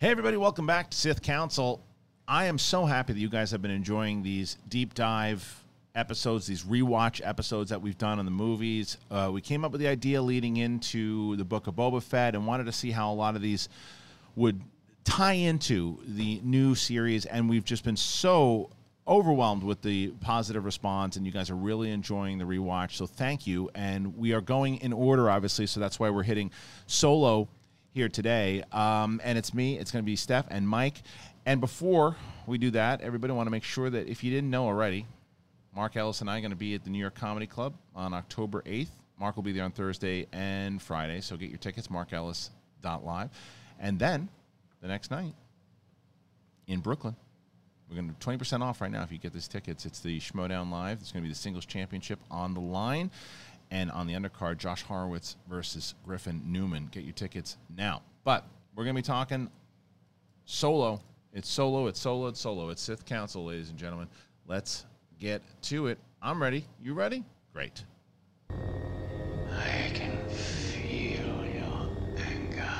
Hey everybody, welcome back to Sith Council. I am so happy that you guys have been enjoying these deep dive episodes, these rewatch episodes that we've done on the movies. We came up with the idea leading into the Book of Boba Fett and wanted to see how a lot of these would tie into the new series, and we've just been so overwhelmed with the positive response, and you guys are really enjoying the rewatch, so thank you. And we are going in order, obviously, so that's why we're hitting Solo here today, and it's me, it's going to be Steph and Mike. And before we do that, everybody, want to make sure that if you didn't know already, Mark Ellis and I are going to be at the New York Comedy Club on October 8th. Mark will be there on Thursday and Friday, so get your tickets, markellis.live. And then the next night in Brooklyn, we're going to 20% off right now if you get these tickets. It's the Schmodown Live. It's going to be the singles championship on the line. And on the undercard, Josh Horowitz versus Griffin Newman. Get your tickets now. But we're going to be talking Solo. It's Solo, it's Solo, it's Solo. It's Sith Council, ladies and gentlemen. Let's get to it. I'm ready. You ready? Great. I can feel your anger.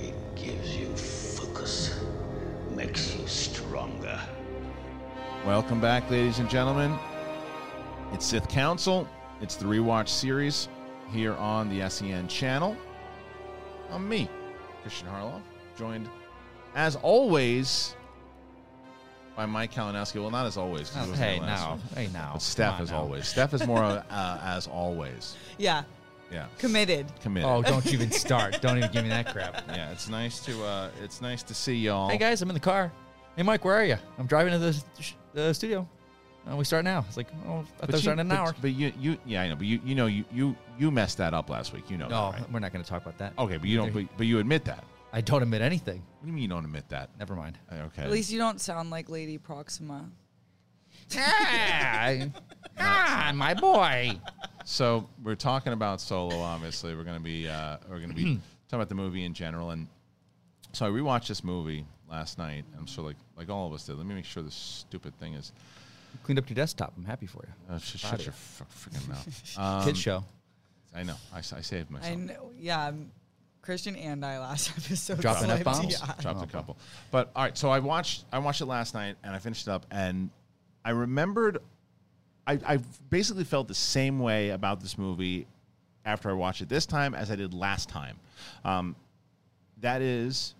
It gives you focus, makes you stronger. Welcome back, ladies and gentlemen. It's Sith Council. It's the rewatch series here on the SEN channel. I'm me, Christian Harloff, joined, as always, by Mike Kalinowski. Well, not as always. Oh, hey, now. But Steph, as always. Steph is more as always. Yeah. Yeah. Committed. Oh, don't you even start. Don't even give me that crap. Yeah, it's nice to see y'all. Hey, guys, I'm in the car. Hey, Mike, where are you? I'm driving to the studio. We start now. It's like, oh, I thought we started an hour. But you, yeah, I know. But you messed that up last week. You know. No, that, right? We're not going to talk about that. Okay, but you don't. But you admit that. I don't admit anything. What do you mean you don't admit that? Never mind. Okay. At least you don't sound like Lady Proxima. My boy. So we're talking about Solo. Obviously, we're going to be talking about the movie in general. And so I rewatched this movie last night. I'm sure, like all of us did. Let me make sure this stupid thing is. You cleaned up your desktop. I'm happy for you. Shut your freaking mouth. Kid show. I know. I saved myself. I know. Yeah. Christian and I last episode. Dropping F-bombs? Yeah. Dropped a couple. But, all right, so I watched it last night, and I finished it up, and I remembered I basically felt the same way about this movie after I watched it this time as I did last time. That is,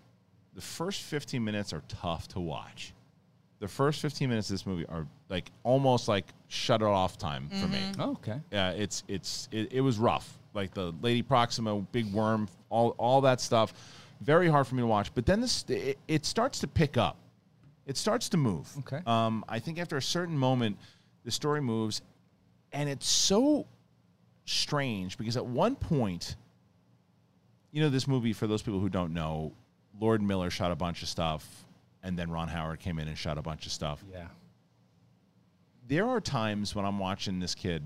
the first 15 minutes are tough to watch. The first 15 minutes of this movie are like almost like shut it off time for me. Oh, okay. Yeah, it was rough. Like the Lady Proxima, Big Worm, all that stuff. Very hard for me to watch. But then it starts to pick up. It starts to move. Okay. I think after a certain moment, the story moves, and it's so strange because at one point, you know, this movie, for those people who don't know, Lord Miller shot a bunch of stuff. And then Ron Howard came in and shot a bunch of stuff. Yeah. There are times when I'm watching this kid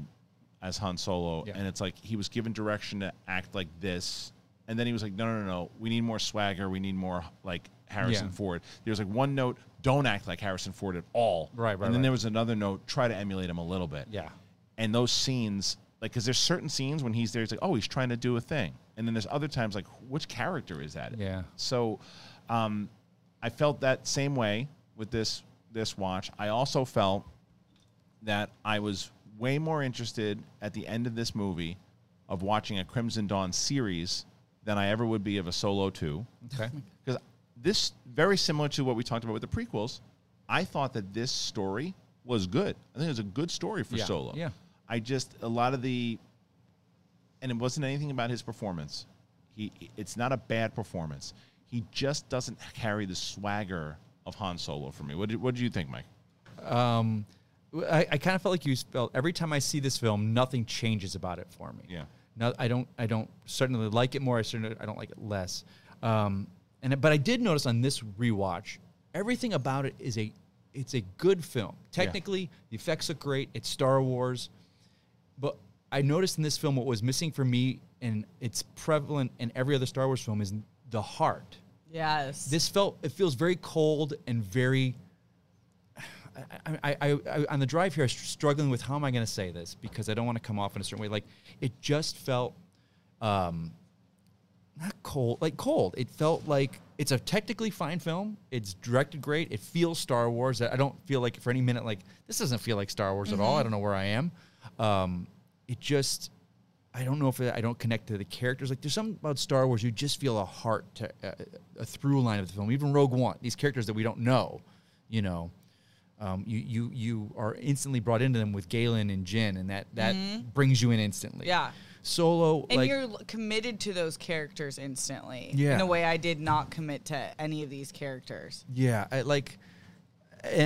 as Han Solo, and it's like he was given direction to act like this, and then he was like, no, we need more swagger, we need more like Harrison Ford. There's like one note, don't act like Harrison Ford at all. Right. And then there was another note, try to emulate him a little bit. Yeah. And those scenes, like, because there's certain scenes when he's there, he's like, oh, he's trying to do a thing. And then there's other times, like, which character is that? Yeah. So, I felt that same way with this watch. I also felt that I was way more interested at the end of this movie of watching a Crimson Dawn series than I ever would be of a Solo 2. Okay. Because this, very similar to what we talked about with the prequels, I thought that this story was good. I think it was a good story for Solo. Yeah. And it wasn't anything about his performance. It's not a bad performance. He just doesn't carry the swagger of Han Solo for me. What do you think, Mike? I kind of felt like you felt every time I see this film, nothing changes about it for me. Yeah. Now I don't certainly like it more. I don't like it less. But I did notice on this rewatch, everything about it is it's a good film. Technically, the effects look great. It's Star Wars, but I noticed in this film what was missing for me, and it's prevalent in every other Star Wars film, is the heart. Yes. It feels very cold and very. I on the drive here, I was struggling with how am I going to say this because I don't want to come off in a certain way. Like, it just felt not cold, like cold. It felt like it's a technically fine film. It's directed great. It feels Star Wars. I don't feel like for any minute, like, this doesn't feel like Star Wars at all. I don't know where I am. It just, I don't know if I don't connect to the characters. Like, there's something about Star Wars, you just feel a heart, to, a through line of the film. Even Rogue One, these characters that we don't know, you know, you are instantly brought into them with Galen and Jyn, and that brings you in instantly. Yeah. Solo, and like, you're committed to those characters instantly. Yeah. In a way I did not commit to any of these characters. Yeah, and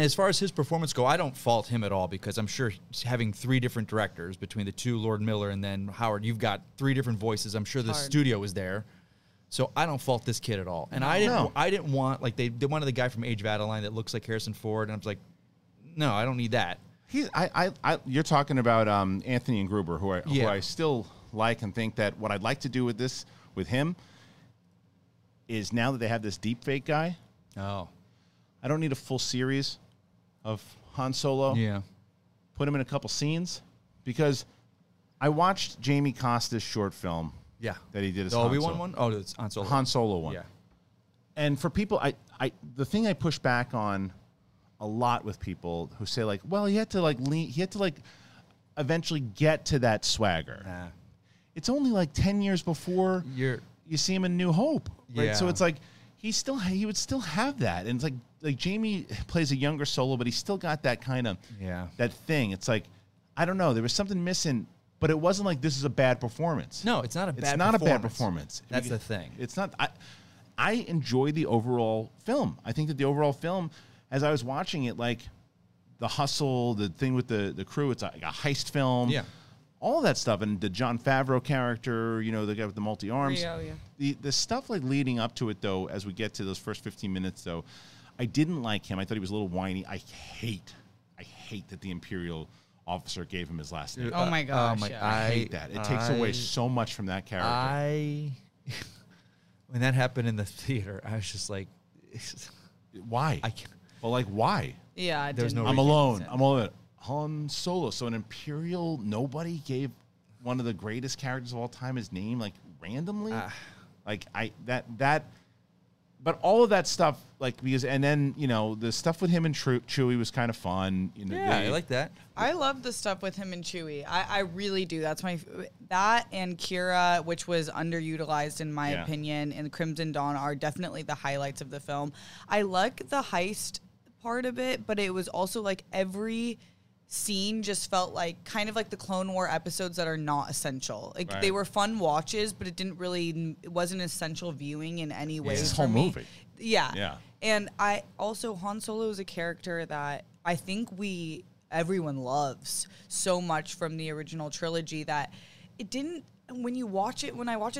as far as his performance go, I don't fault him at all, because I'm sure having three different directors between the two, Lord Miller and then Howard, you've got three different voices. I'm sure the studio was there, so I don't fault this kid at all. And I didn't want, like, they wanted the guy from Age of Adeline that looks like Harrison Ford, and I was like, no, I don't need that. You're talking about Anthony and Gruber, who I still like and think that what I'd like to do with this, with him, is now that they have this deep fake guy. Oh, I don't need a full series of Han Solo. Yeah, put him in a couple scenes, because I watched Jamie Costa's short film. Yeah, that he did as the Obi-Wan one. Oh, it's Han Solo. Han Solo one. Yeah, and for people, the thing I push back on a lot with people who say, like, well, he had to eventually get to that swagger. Nah. It's only like 10 years before you see him in New Hope, right? Yeah. So it's like he would still have that, and it's like Jamie plays a younger Solo, but he's still got that kind of that thing. It's like, I don't know, there was something missing, but it wasn't like this is a bad performance. No, it's not a bad performance. That's the thing. It's not. I enjoy the overall film. I think that the overall film, as I was watching it, like the hustle, the thing with the crew, it's like a heist film. Yeah. All that stuff, and the Jon Favreau character, you know, the guy with the multi-arms. Yeah, yeah. The stuff, like, leading up to it, though, as we get to those first 15 minutes, though, I didn't like him. I thought he was a little whiny. I hate that the Imperial officer gave him his last name. Oh, my gosh. I hate that. It takes away so much from that character. When that happened in the theater, I was just like... why? Why? Yeah, I didn't. I'm alone. Han Solo, so an Imperial nobody gave one of the greatest characters of all time his name, like, randomly, but all of that stuff, like, because, and then, you know, the stuff with him and Chewie was kind of fun. You know, yeah, I like that. I love the stuff with him and Chewie. I really do. That's that and Kira, which was underutilized in my opinion, and Crimson Dawn are definitely the highlights of the film. I like the heist part of it, but it was also like every scene just felt like kind of like the Clone War episodes that are not essential. Like, right. They were fun watches, but it wasn't essential viewing in any way. It's a whole movie. Yeah. Yeah. And I also, Han Solo is a character that I think everyone loves so much from the original trilogy that it didn't, when I watch it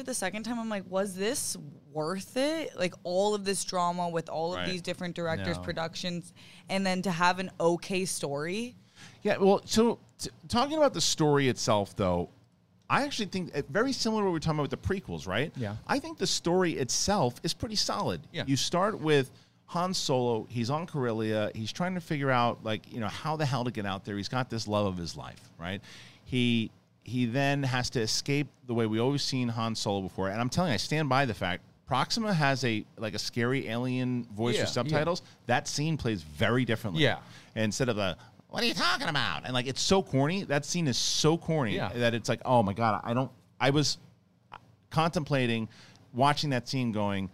the second time, I'm like, was this worth it? Like, all of this drama with all of these different directors, productions, and then to have an okay story. Yeah, well, so talking about the story itself, though, I actually think very similar to what we were talking about with the prequels, right? Yeah. I think the story itself is pretty solid. Yeah. You start with Han Solo. He's on Corellia. He's trying to figure out, like, you know, how the hell to get out there. He's got this love of his life, right? He then has to escape the way we always seen Han Solo before. And I'm telling you, I stand by the fact Proxima has a scary alien voice with subtitles. Yeah. That scene plays very differently. Yeah. And instead of a... what are you talking about? And, like, it's so corny. That scene is so corny that it's like, oh, my God, I was contemplating watching that scene going,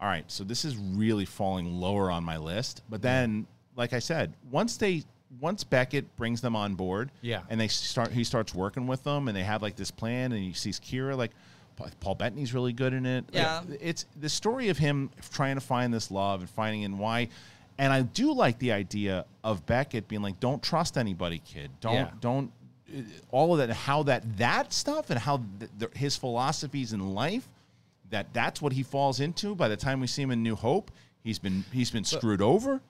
all right, so this is really falling lower on my list. But then, like I said, once Beckett brings them on board and he starts working with them, and they have, like, this plan, and he sees Kira, like, Paul Bettany's really good in it. Yeah. Like, it's the story of him trying to find this love and finding in why. And I do like the idea of Beckett being like, don't trust anybody, kid. Don't, all of that, how that stuff and how his philosophies in life, that's what he falls into. By the time we see him in New Hope, he's been screwed over.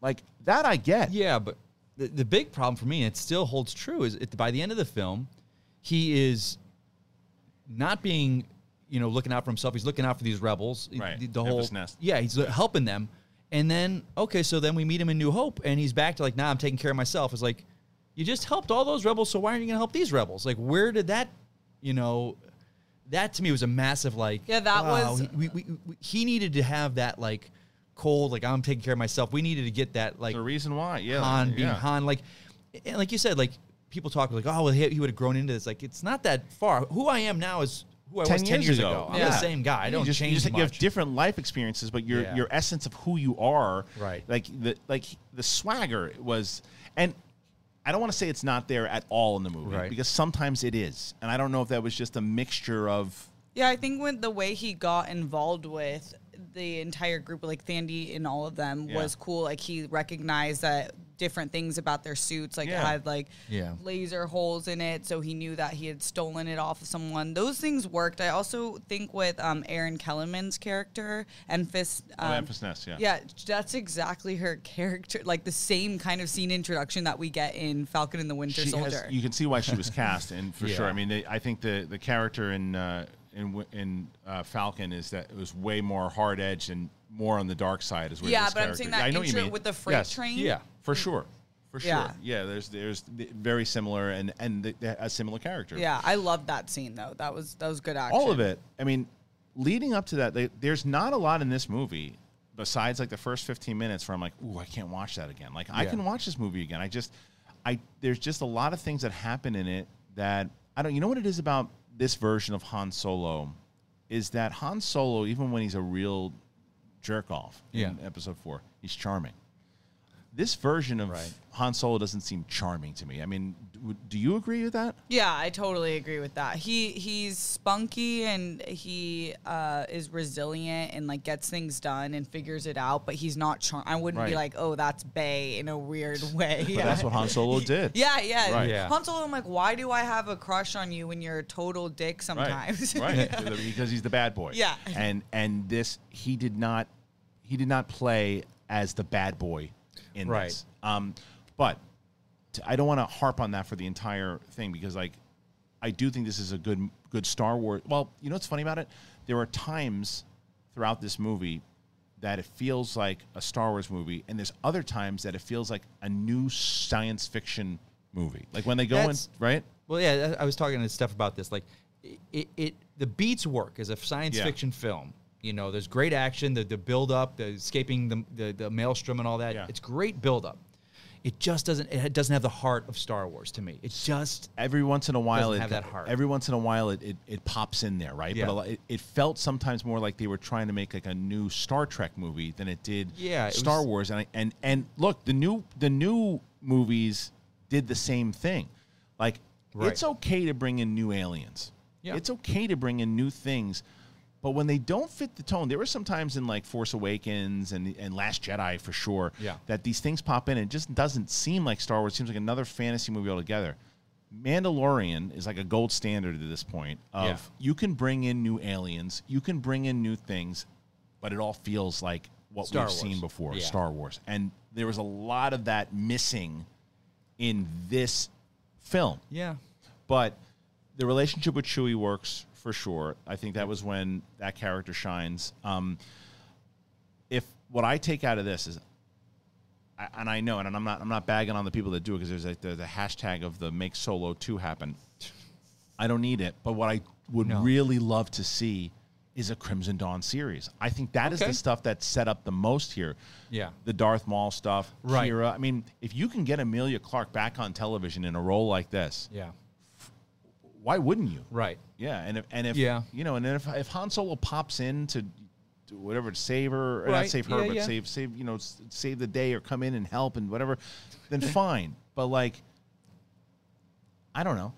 Like, that I get. Yeah, but the big problem for me, and it still holds true, is by the end of the film, he is not being, you know, looking out for himself. He's looking out for these rebels. Right. The whole Enfys Nest. Yeah, he's helping them. And then, okay, so then we meet him in New Hope, and he's back to, like, nah, I'm taking care of myself. It's like, you just helped all those rebels, so why aren't you going to help these rebels? Like, where did that, you know, that to me was a massive, like, yeah, that wow, was he needed to have that, like, cold, like, I'm taking care of myself. We needed to get that, like, the reason why, yeah, Han being Han, like, and like you said, like, people talk like, oh, well, he would have grown into this. Like, it's not that far. Who I am now is who I was 10 years ago. I'm the same guy. I don't change much. You have different life experiences, but your essence of who you are, right? Like the swagger was, and I don't want to say it's not there at all in the movie, right, because sometimes it is, and I don't know if that was just a mixture of. Yeah, I think when the way he got involved with the entire group, like Thandi and all of them, was cool. Like, he recognized that different things about their suits, like it had like laser holes in it, so he knew that he had stolen it off of someone. Those things worked. I also think with Aaron Kellerman's character, Enfys Nest, yeah, that's exactly her character. Like the same kind of scene introduction that we get in Falcon and the Winter Soldier. You can see why she was cast, and for sure. I mean, I think the character in Falcon is that it was way more hard edged and more on the dark side, is where this character. I'm saying that I know what you mean. With the freight train. Yeah, for sure. For sure. Yeah, there's very similar and a similar character. Yeah, I loved that scene though. That was good action. All of it. I mean, leading up to that, there's not a lot in this movie besides like the first 15 minutes where I'm like, "Ooh, I can't watch that again." Like I can watch this movie again. There's just a lot of things that happen in it that I don't, you know what it is about this version of Han Solo is that Han Solo, even when he's a real jerk-off in Episode 4, he's charming. This version of Han Solo doesn't seem charming to me. I mean, do you agree with that? Yeah, I totally agree with that. He's spunky and he is resilient and like gets things done and figures it out, but he's not charming. I wouldn't be like, oh, that's bae in a weird way. But that's what Han Solo did. Han Solo, I'm like, why do I have a crush on you when you're a total dick sometimes? Right. Because he's the bad boy. Yeah. And this, he did not play as the bad boy in this. But I don't want to harp on that for the entire thing because, like, I do think this is a good Star Wars. Well, you know what's funny about it? There are times throughout this movie that it feels like a Star Wars movie, and there's other times that it feels like a new science fiction movie. Like when they go in, right? Well, yeah, I was talking to Steph about this. Like, the beats work as a science fiction film. You know, there's great action, the build up, the escaping the maelstrom and all that. Yeah. It's great build up. It just doesn't have the heart of Star Wars to me. It just every once in a while doesn't have that heart. Every once in a while it pops in there, right? Yeah. But it felt sometimes more like they were trying to make like a new Star Trek movie than it did Star Wars. And look, the new movies did the same thing. Like it's okay to bring in new aliens. Yeah. It's okay to bring in new things. But when they don't fit the tone, there were sometimes in like Force Awakens and Last Jedi for sure that these things pop in and it just doesn't seem like Star Wars. It seems like another fantasy movie altogether. Mandalorian is like a gold standard at this point of you can bring in new aliens, you can bring in new things, but it all feels like what Star we've Wars. Seen before, Star Wars. And there was a lot of that missing in this film. Yeah. But the relationship with Chewie works. For sure. I think that was when that character shines. If what I take out of this is, and I know, and I'm not bagging on the people that do it because there's a hashtag of the Make Solo 2 happen. I don't need it. But what I would really love to see is a Crimson Dawn series. I think that is the stuff that's set up the most here. Yeah. The Darth Maul stuff, Kira. I mean, if you can get Emilia Clarke back on television in a role like this. Yeah. Why wouldn't you? Right. Yeah, and if Han Solo pops in to do whatever to save her, not save her, but save the day or come in and help and whatever, then fine. But like, I don't know.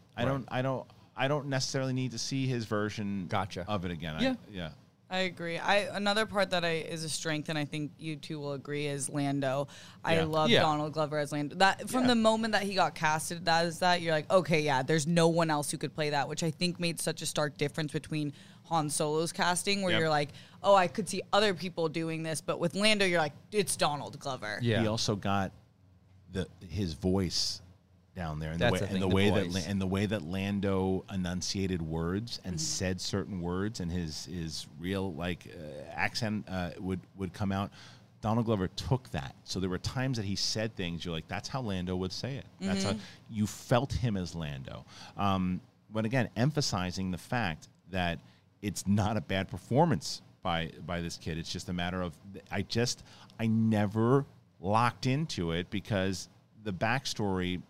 I don't necessarily need to see his version of it again. Yeah. I agree. Another part that is a strength, and I think you two will agree, is Lando. I love Donald Glover as Lando. That from the moment that he got casted, you're like, okay, there's no one else who could play that, which I think made such a stark difference between Han Solo's casting, where you're like, oh, I could see other people doing this, but with Lando, you're like, it's Donald Glover. Yeah. He also got his voice down there, and the way that Lando enunciated words and said certain words, and his real like accent would come out. Donald Glover took that, so there were times that he said things. You're like, that's how Lando would say it. That's how you felt him as Lando. When again emphasizing the fact that it's not a bad performance by this kid. It's just a matter of I never locked into it because the backstory,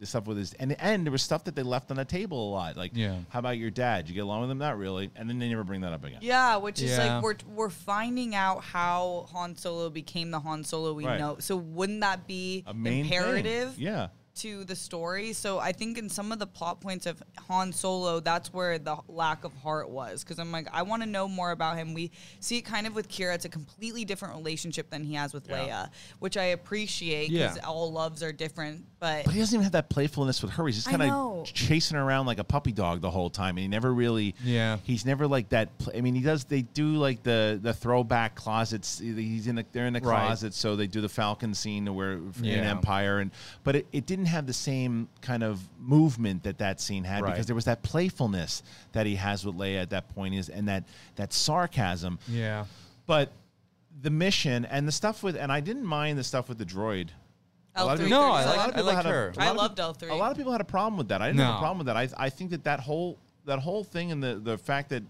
the stuff with his and there was stuff that they left on the table a lot. Like, yeah, how about your dad? You get along with him? Not really. And then they never bring that up again. Yeah, which is like we're finding out how Han Solo became the Han Solo we know. So wouldn't that be imperative? Yeah. To the story. So I think in some of the plot points of Han Solo, that's where the lack of heart was, because I'm like, I want to know more about him. We see it kind of with Kira. It's a completely different relationship than he has with Leia, which I appreciate because all loves are different. But he doesn't even have that playfulness with her. He's just kind of chasing her around like a puppy dog the whole time, and he never really he's never like that. I mean, he does, they do like the throwback closets. He's in the, they're in the closet, so they do the Falcon scene where in Empire, and but it didn't have the same kind of movement that scene had because there was that playfulness that he has with Leia at that point and that sarcasm. Yeah. But the mission and the stuff with, and I didn't mind the stuff with the droid. L3. No, I like her. I loved L3. A lot of people had a problem with that. I didn't have a problem with that. I think that whole thing and the fact that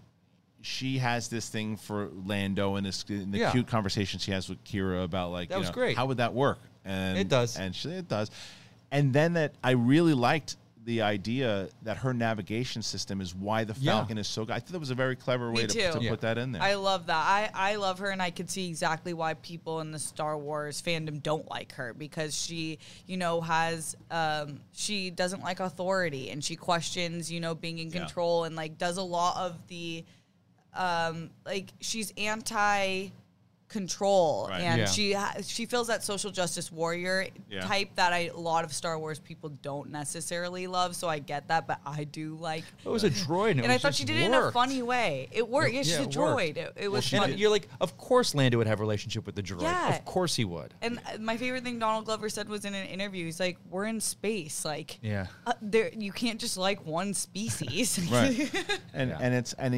she has this thing for Lando and the cute conversation she has with Kira about like, that was great. How would that work? And it does. And it does. And then I really liked the idea that her navigation system is why the Falcon is so good. I thought that was a very clever way to put that in there. I love that. I love her, and I could see exactly why people in the Star Wars fandom don't like her, because she, has she doesn't like authority, and she questions, being in control, and like does a lot of the like she's anti control, and she feels that social justice warrior type that a lot of Star Wars people don't necessarily love, so I get that, but I do like it was a droid, and I thought she did it in a funny way. It worked. Yeah, she's a droid. It was funny. You're like, of course Lando would have a relationship with the droid. Yeah. Of course he would. And my favorite thing Donald Glover said was in an interview, he's like, we're in space, like there you can't just like one species. And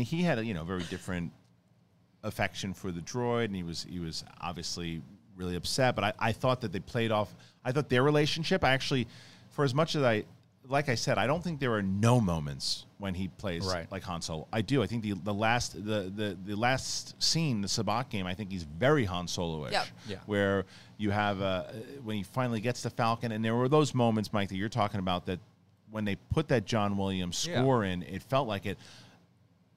he had a very different affection for the droid, and he was obviously really upset, but I thought that they played off. I thought their relationship, for as much as like I said, I don't think there are no moments when he plays like Han Solo. I do. I think the last scene, the Sabacc game, I think he's very Han Solo-ish. Yep. Yeah. Where you have when he finally gets the Falcon, and there were those moments, Mike, that you're talking about, that when they put that John Williams score in, it felt like it.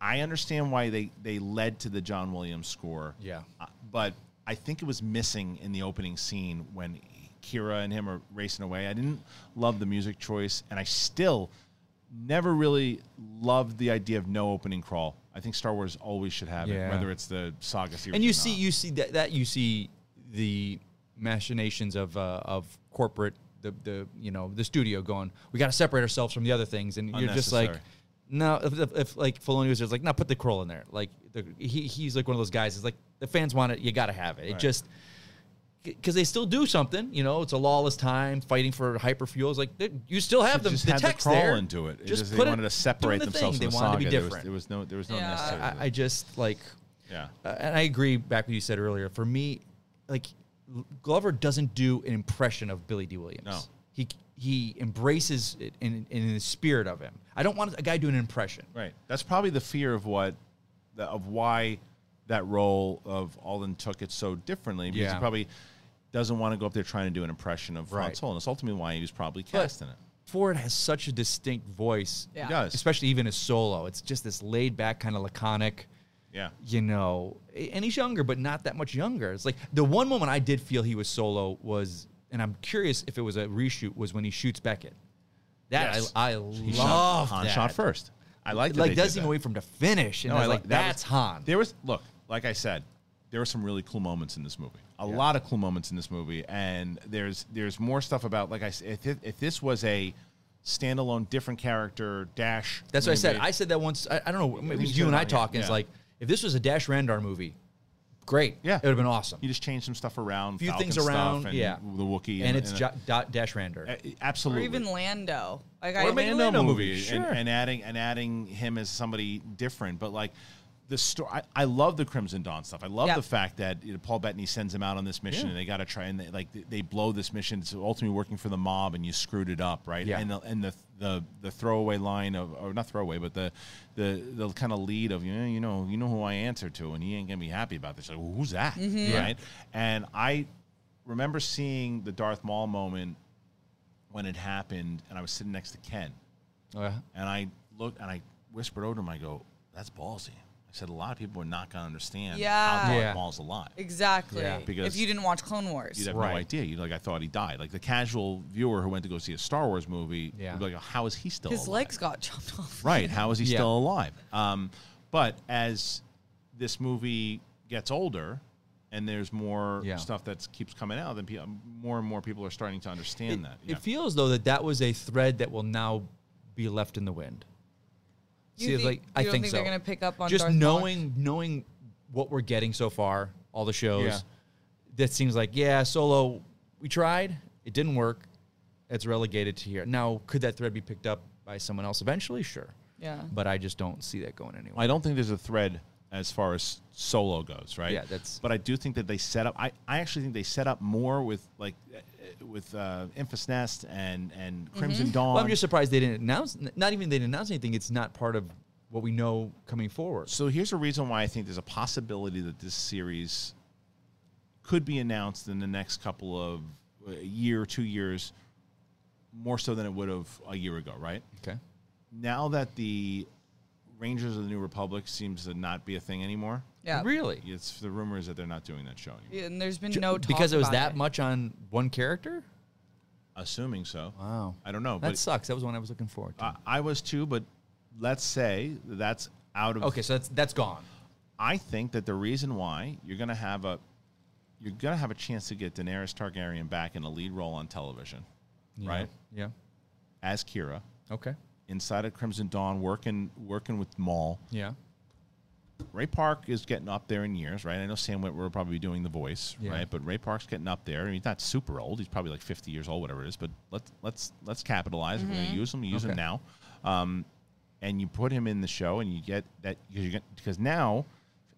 I understand why they led to the John Williams score. Yeah. But I think it was missing in the opening scene when Kira and him are racing away. I didn't love the music choice, and I still never really loved the idea of no opening crawl. I think Star Wars always should have it, whether it's the saga series. And you see the machinations of corporate, the studio going, we got to separate ourselves from the other things, and you're just like, no, if like Filoni was just like, no, put the Kroll in there. Like he's like one of those guys. It's like the fans want it, you gotta have it. It just because they still do something. It's a lawless time, fighting for hyperfuels. Like you still have them. The text the there into it. Just they wanted to separate themselves. They wanted to be different. There was no necessary. I just like and I agree back what you said earlier. For me, like Glover doesn't do an impression of Billy Dee Williams. No, he embraces it in the spirit of him. I don't want a guy doing an impression. Right. That's probably the fear of why that role of Alden took it so differently, because he probably doesn't want to go up there trying to do an impression of Han Solo. And that's ultimately why he was probably cast in it. Ford has such a distinct voice. Yeah. He does. Especially even as Solo. It's just this laid back, kind of laconic. Yeah. And he's younger, but not that much younger. It's like the one moment I did feel he was Solo was, and I'm curious if it was a reshoot, was when he shoots Beckett. That I love Han that. Shot first. I liked that. Like doesn't away from to finish, and no, I was like that's Han. There was like I said, there were some really cool moments in this movie. A lot of cool moments in this movie, and there's more stuff about, like I said, if this was a standalone different character Dash. That's movie, what I said. I said that once. I don't know. Maybe it was you and I talking. Yeah. It's like if this was a Dash Rendar movie. Great. Yeah. It would have been awesome. You just change some stuff around. A few Falcon things around. And the Wookiee. And it's Dash Rendar. Absolutely. Or even Lando. Like, or I mean, Lando movie. Sure. And adding him as somebody different. But like the story. I love the Crimson Dawn stuff. I love the fact that Paul Bettany sends him out on this mission, and they got to try, and they blow this mission. It's ultimately working for the mob, and you screwed it up, right? Yeah. And the throwaway line of, or not throwaway, but the kind of lead of you know who I answer to, and he ain't gonna be happy about this. Like, well, who's that, right? And I remember seeing the Darth Maul moment when it happened, and I was sitting next to Ken, and I looked and I whispered over him. I go, "That's ballsy." I said, a lot of people are not going to understand how Darth Maul's alive. Exactly. Yeah. Because if you didn't watch Clone Wars. You'd have no idea. You'd like, I thought he died. Like, the casual viewer who went to go see a Star Wars movie would be like, oh, how is he still alive? His legs got chopped off. Right. How is he still alive? But as this movie gets older and there's more stuff that keeps coming out, then more and more people are starting to understand that. Yeah. It feels, though, that that was a thread that will now be left in the wind. See, like, I think so. They're gonna pick up on just Darth knowing what we're getting so far, all the shows. Yeah. That seems like Solo. We tried, it didn't work. It's relegated to here. Now, could that thread be picked up by someone else eventually? Sure. Yeah. But I just don't see that going anywhere. I don't think there's a thread as far as Solo goes, right? Yeah, that's. But I do think that they set up. I actually think they set up more with like. With Enfys Nest and Crimson Dawn. Well, I'm just surprised they didn't announce, not even they didn't announce anything. It's not part of what we know coming forward. So here's a reason why I think there's a possibility that this series could be announced in the next couple of year or 2 years, more so than it would have a year ago, right? Okay. Now that the Rangers of the New Republic seems to not be a thing anymore. Yeah. Really? It's the rumor is that they're not doing that show anymore. Yeah, and there's been no talk because it was that much on one character? Assuming so. Wow. I don't know. That sucks. That was one I was looking forward to. I was too, but let's say that's out of. Okay, so that's gone. I think that the reason why you're going to have a chance to get Daenerys Targaryen back in a lead role on television. Yeah. Right? Yeah. As Kira. Okay. Inside of Crimson Dawn, working with Maul. Yeah. Ray Park is getting up there in years, right? I know Sam Witwer will probably be doing the voice, right? But Ray Park's getting up there. I mean, he's not super old; he's probably like 50 years old, whatever it is. But let's capitalize. We're going to use him. Use him now, and you put him in the show, and you get that because now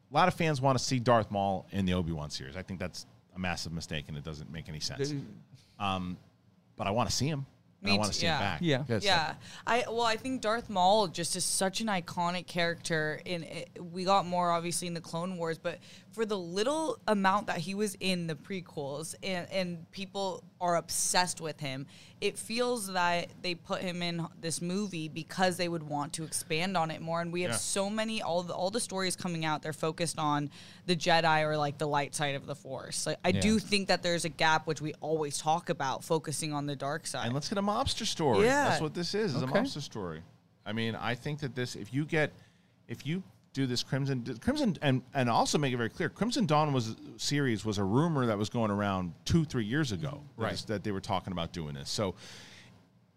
a lot of fans want to see Darth Maul in the Obi-Wan series. I think that's a massive mistake, and it doesn't make any sense. But I want to see him. I want to see him back. Yeah. Yeah. I think Darth Maul just is such an iconic character. We got more, obviously, in the Clone Wars, but for the little amount that he was in the prequels and people are obsessed with him, it feels that they put him in this movie because they would want to expand on it more. And we have so many, all the stories coming out, they're focused on the Jedi or, like, the light side of the Force. Like, I do think that there's a gap, which we always talk about, focusing on the dark side. And let's get a mobster story. Yeah. That's what this is. It's a mobster story. I mean, I think that this, if you do this Crimson, and also make it very clear, Crimson Dawn series was a rumor that was going around 2-3 years ago, right? That they were talking about doing this. So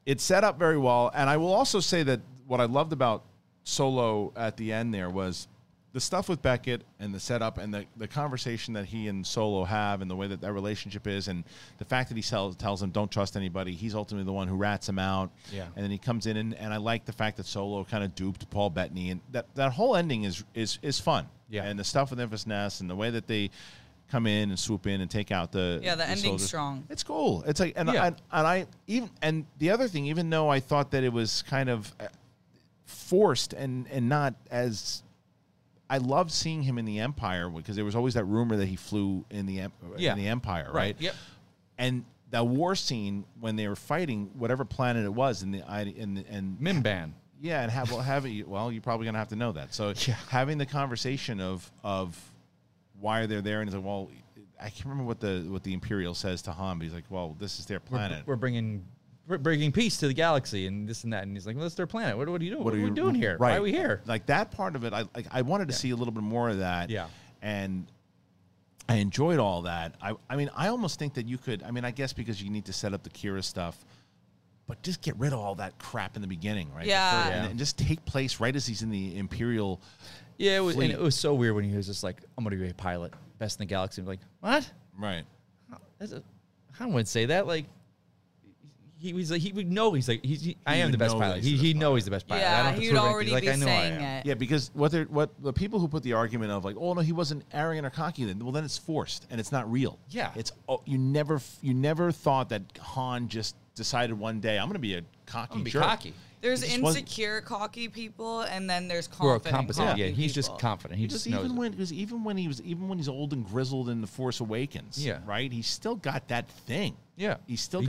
it's set up very well. And I will also say that what I loved about Solo at the end there was the stuff with Beckett and the setup and the conversation that he and Solo have and the way that relationship is and the fact that he tells him don't trust anybody. He's ultimately the one who rats him out. Yeah. And then he comes in and I like the fact that Solo kind of duped Paul Bettany and that whole ending is fun. Yeah. And the stuff with Enfys Nest and the way that they come in and swoop in and take out the ending's soldiers. Strong. It's cool. It's like and the other thing, even though I thought that it was kind of forced and not as I loved seeing him in the Empire because there was always that rumor that he flew in the Empire, right? Yep. And that war scene when they were fighting whatever planet it was in Mimban. Yeah, and you're probably gonna have to know that. So having the conversation of why they're there, and it's like, well, I can't remember what the Imperial says to Han, but he's like, well, this is their planet. We're bringing peace to the galaxy and this and that, and he's like, well, it's their planet. What are you doing? What are we doing here? Right. Why are we here? Like that part of it, I wanted to see a little bit more of that. Yeah. And I enjoyed all that. I mean, I almost think that you could, I mean, I guess because you need to set up the Kira stuff, but just get rid of all that crap in the beginning, right? Yeah. And just take place right as he's in the Imperial. Yeah, it was so weird when he was just like, I'm gonna be a pilot, best in the galaxy. I'm like, what? Right. I wouldn't say that. Like he was like, he would know. He's like, I am the best pilot. He knows he's the best pilot. Yeah, he would already be saying it. Yeah, because what the people who put the argument of like, oh no, he wasn't arrogant or cocky. Well, then it's forced and it's not real. Yeah, it's you never thought that Han just decided one day I'm going to be a cocky jerk. There's insecure, cocky people, and then there's confident. Yeah, he's just confident. He just knows even when he's old and grizzled in The Force Awakens, yeah, right. He's still got that thing. Yeah, he's got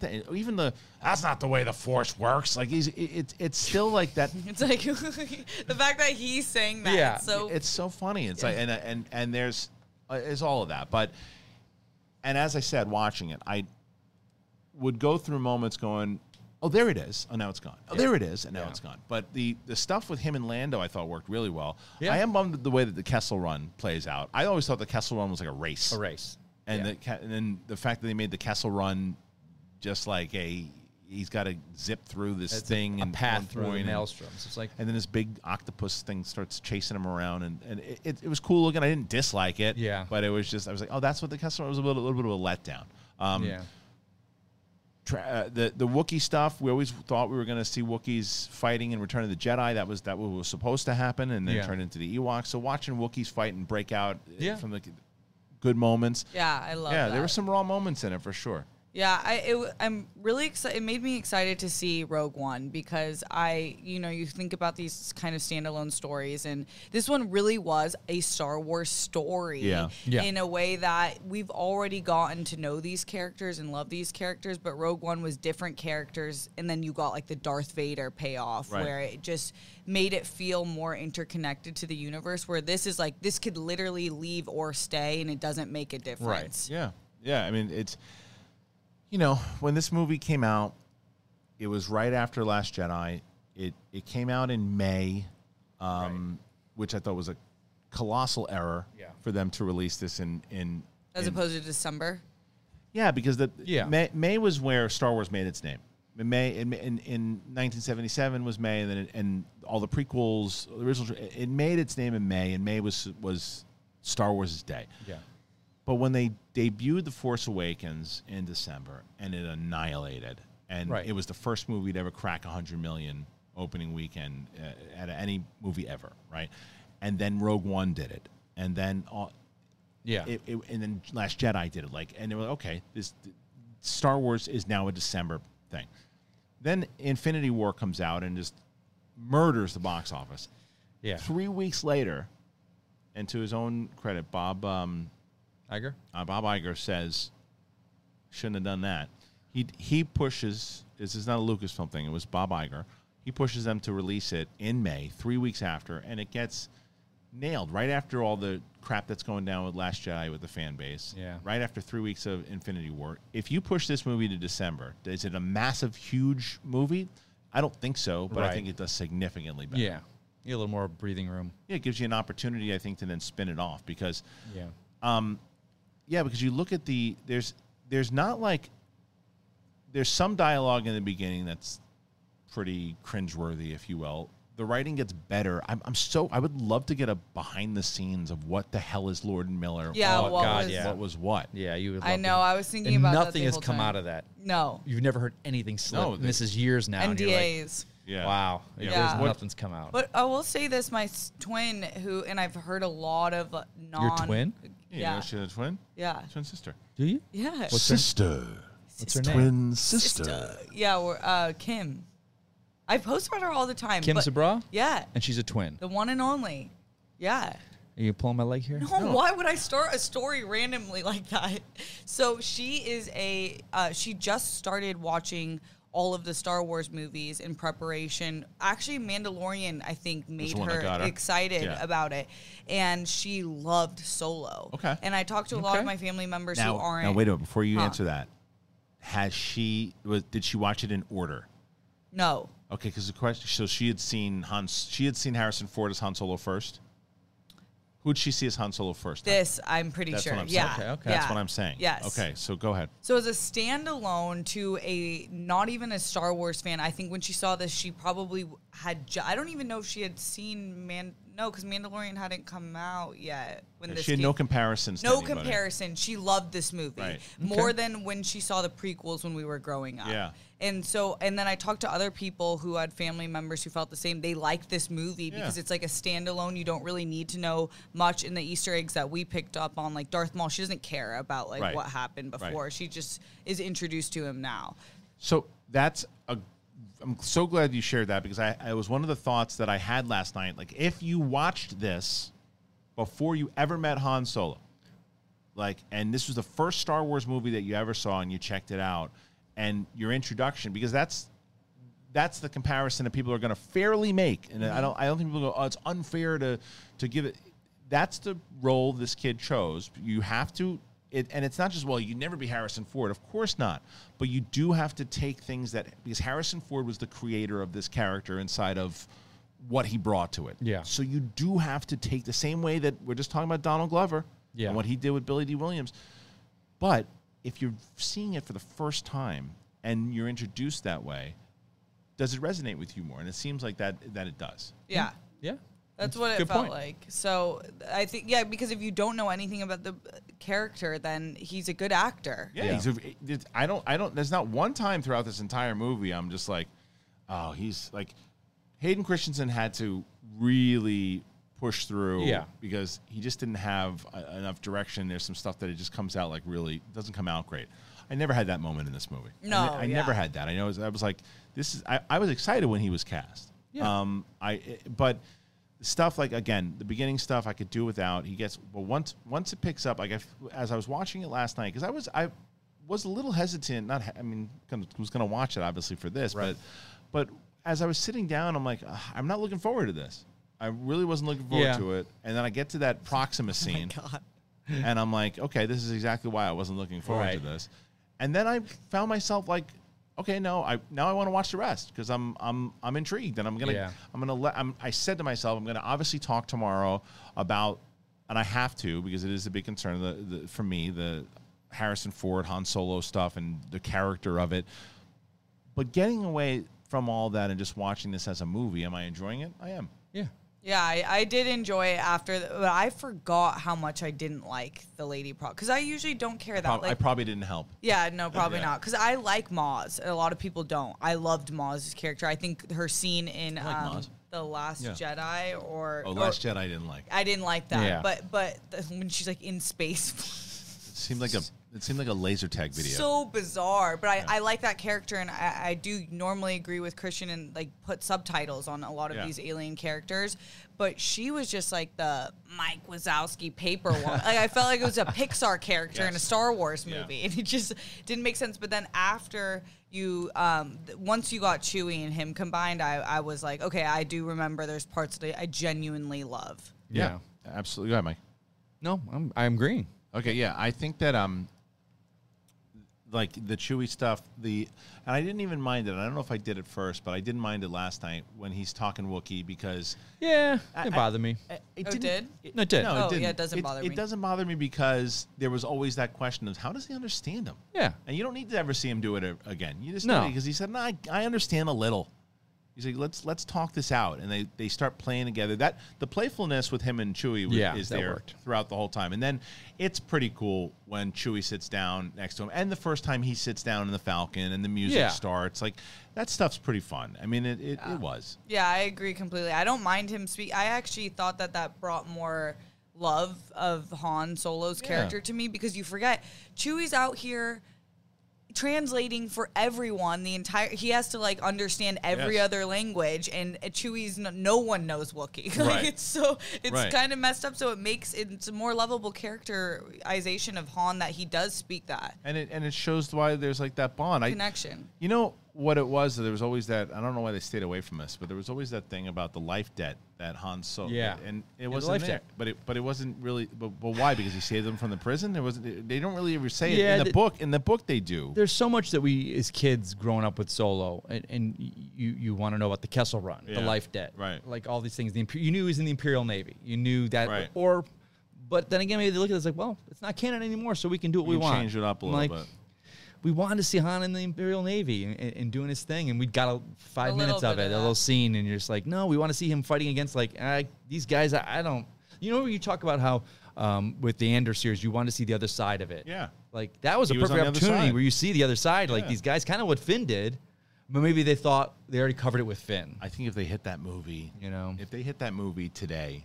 that. Even the that's not the way the Force works. Like it's still like that. It's like the fact that he's saying that. Yeah, it's so funny. It's like and there's all of that. But and as I said, watching it, I would go through moments going, oh, there it is. Oh, now it's gone. Oh, there it is. And now it's gone. But the stuff with him and Lando, I thought, worked really well. Yeah. I am bummed at the way that the Kessel Run plays out. I always thought the Kessel Run was like a race. A race. And, and then the fact that they made the Kessel Run just like a, he's got to zip through this thing. A path through the maelstroms. It's like, and then this big octopus thing starts chasing him around. And it was cool looking. I didn't dislike it. Yeah. But it was just, I was like, oh, that's what the Kessel Run was about, a little bit of a letdown. Yeah. The Wookiee stuff, we always thought we were going to see Wookiees fighting in Return of the Jedi. That was supposed to happen, and then turned into the Ewoks. So watching Wookiees fight and break out from the good moments. Yeah, I love that. Yeah, there were some raw moments in it for sure. Yeah, I'm really excited. It made me excited to see Rogue One because you think about these kind of standalone stories, and this one really was a Star Wars story in a way that we've already gotten to know these characters and love these characters, but Rogue One was different characters, and then you got like the Darth Vader payoff where it just made it feel more interconnected to the universe, where this is like, this could literally leave or stay, and it doesn't make a difference. Right, yeah, I mean, it's... You know, when this movie came out, it was right after Last Jedi. It came out in May, which I thought was a colossal error for them to release this as opposed to December. Yeah, because May was where Star Wars made its name. May in 1977 was May, and then all the prequels, the original, it made its name in May, and May was Star Wars' day. Yeah. But when they debuted The Force Awakens in December, and it annihilated, and it was the first movie to ever crack 100 million opening weekend at any movie ever, right? And then Rogue One did it, and then and then Last Jedi did it. Like, and they were like, okay, this Star Wars is now a December thing. Then Infinity War comes out and just murders the box office. Yeah, 3 weeks later, and to his own credit, Bob Iger says, shouldn't have done that. He pushes, this is not a Lucasfilm thing, it was Bob Iger. He pushes them to release it in May, 3 weeks after, and it gets nailed right after all the crap that's going down with Last Jedi with the fan base. Yeah. Right after 3 weeks of Infinity War. If you push this movie to December, is it a massive, huge movie? I don't think so, but I think it does significantly better. Yeah. You have a little more breathing room. Yeah, it gives you an opportunity, I think, to then spin it off because... Yeah. Yeah, because you look at there's some dialogue in the beginning that's pretty cringeworthy, if you will. The writing gets better. I would love to get a behind the scenes of what the hell is Lord Miller. Yeah, what was what? Yeah, you would. I know. I was thinking about that. Nothing has come out of that. No, you've never heard anything slip. No, this is years now. NDAs. Yeah. Wow. Yeah. Nothing's come out. But I will say this: my twin, and I've heard a lot of your twin. Yeah, she's a twin. Yeah, twin sister. Do you? Yeah, What's her name? Twin sister. Yeah, Kim. I post about her all the time. Kim Sabra. Yeah, and she's a twin. The one and only. Yeah. Are you pulling my leg here? No, why would I start a story randomly like that? So she is she just started watching all of the Star Wars movies in preparation. Actually, Mandalorian, I think, made her excited about it. And she loved Solo. Okay. And I talked to a lot of my family members who aren't. Now, wait a minute. Before you answer that, did she watch it in order? No. Okay, because the question, so she had seen Harrison Ford as Han Solo first? Who'd she see as Han Solo first? This, I'm pretty sure. That's what I'm saying. Okay, okay. That's what I'm saying. Yes. Okay, so go ahead. So as a standalone to a, not even a Star Wars fan, I think when she saw this, she probably had, I don't even know if she had seen, no, because Mandalorian hadn't come out yet. When this she had no comparisons to anybody. No comparison. She loved this movie. Right. More than when she saw the prequels when we were growing up. Yeah. And so, and then I talked to other people who had family members who felt the same. They liked this movie because it's like a standalone. You don't really need to know much in the Easter eggs that we picked up on. Like Darth Maul, she doesn't care about like what happened before. She just is introduced to him now. So that's a, I'm so glad you shared that because I was one of the thoughts that I had last night. Like if you watched this before you ever met Han Solo, like, and this was the first Star Wars movie that you ever saw and you checked it out, and your introduction, because that's the comparison that people are going to fairly make. And I don't think people go, oh, it's unfair to give it. That's the role this kid chose. You have to, and it's not just, well, you never be Harrison Ford. Of course not. But you do have to take things that, because Harrison Ford was the creator of this character inside of what he brought to it. Yeah. So you do have to take the same way that we're just talking about Donald Glover and what he did with Billy Dee Williams. But if you're seeing it for the first time and you're introduced that way, does it resonate with you more? And it seems like that it does. Yeah. Yeah. That's what it felt like. So I think, yeah, because if you don't know anything about the character, then he's a good actor. Yeah. I don't, there's not one time throughout this entire movie I'm just like, oh, he's like, Hayden Christensen had to really push through because he just didn't have enough direction. There's some stuff that it just comes out like really doesn't come out great. I never had that moment in this movie. No, I never had that. I know I was like, this is. I was excited when he was cast. Yeah. But stuff like again the beginning stuff I could do without. He gets well once it picks up. Like as I was watching it last night because I was a little hesitant. Not I mean who's gonna watch it obviously for this, right. but as I was sitting down, I'm like I'm not looking forward to this. I really wasn't looking forward to it. And then I get to that Proxima scene. Oh my God. And I'm like, okay, this is exactly why I wasn't looking forward to this. And then I found myself like, okay, no, now I want to watch the rest because I'm intrigued and I said to myself, I'm gonna obviously talk tomorrow about, and I have to because it is a big concern for me, the Harrison Ford, Han Solo stuff and the character of it. But getting away from all that and just watching this as a movie, am I enjoying it? I am. Yeah. Yeah, I did enjoy it after, but I forgot how much I didn't like the Lady Proxima because I usually don't care that. Like, I probably didn't help. Yeah, no, probably not because I like Maz, and a lot of people don't. I loved Maz's character. I think her scene in The Last Jedi Last Jedi I didn't like. I didn't like that, but when she's like in space. It seemed like a laser tag video. So bizarre, but I like that character, and I do normally agree with Christian and like put subtitles on a lot of these alien characters, but she was just like the Mike Wazowski paper one. Like I felt like it was a Pixar character in a Star Wars movie, and it just didn't make sense. But then after you, once you got Chewie and him combined, I was like, okay, I do remember there's parts that I genuinely love. Yeah, absolutely. Go ahead, Mike. No, I'm agreeing. Okay, yeah, I think that like the Chewy stuff, and I didn't even mind it. I don't know if I did it first, but I didn't mind it last night when he's talking Wookiee because it didn't bother me. It did. No, it didn't. Yeah, it doesn't bother me. It doesn't bother me because there was always that question of how does he understand him? Yeah, and you don't need to ever see him do it again. You just know because he said, "No, I understand a little." He's like, let's talk this out, and they start playing together. That the playfulness with him and Chewie is there throughout the whole time, and then it's pretty cool when Chewie sits down next to him, and the first time he sits down in the Falcon, and the music starts. Like that stuff's pretty fun. I mean, it was. Yeah, I agree completely. I don't mind him speak. I actually thought that brought more love of Han Solo's character to me because you forget Chewie's out here translating for everyone he has to like understand every other language, and Chewie's no one knows Wookiee. Like it's kind of messed up, so it's a more lovable characterization of Han that he does speak that, and it shows why there's like that bond connection. You know, what it was, there was always that, I don't know why they stayed away from this, but there was always that thing about the life debt that Han Solo. Yeah. And it wasn't the life debt. But it wasn't really, but why? Because he saved them from the prison? There wasn't, they don't really ever say it in the book. In the book they do. There's so much that we, as kids growing up with Solo, and you want to know about the Kessel Run, the life debt. Right. Like all these things. You knew he was in the Imperial Navy. You knew that. Right. Or, but then again, maybe they look at it as like, well, it's not canon anymore, so we can do what we want. Change it up a little bit. We wanted to see Han in the Imperial Navy and doing his thing, and we got 5 minutes of it, a little scene, and you're just like, no, we want to see him fighting against, like, these guys, I don't. You know, you talk about how with the Andor series, you want to see the other side of it. Yeah. Like, that was a perfect opportunity where you see the other side, like these guys, kind of what Finn did, but maybe they thought they already covered it with Finn. I think if they hit that movie, you know, if they hit that movie today,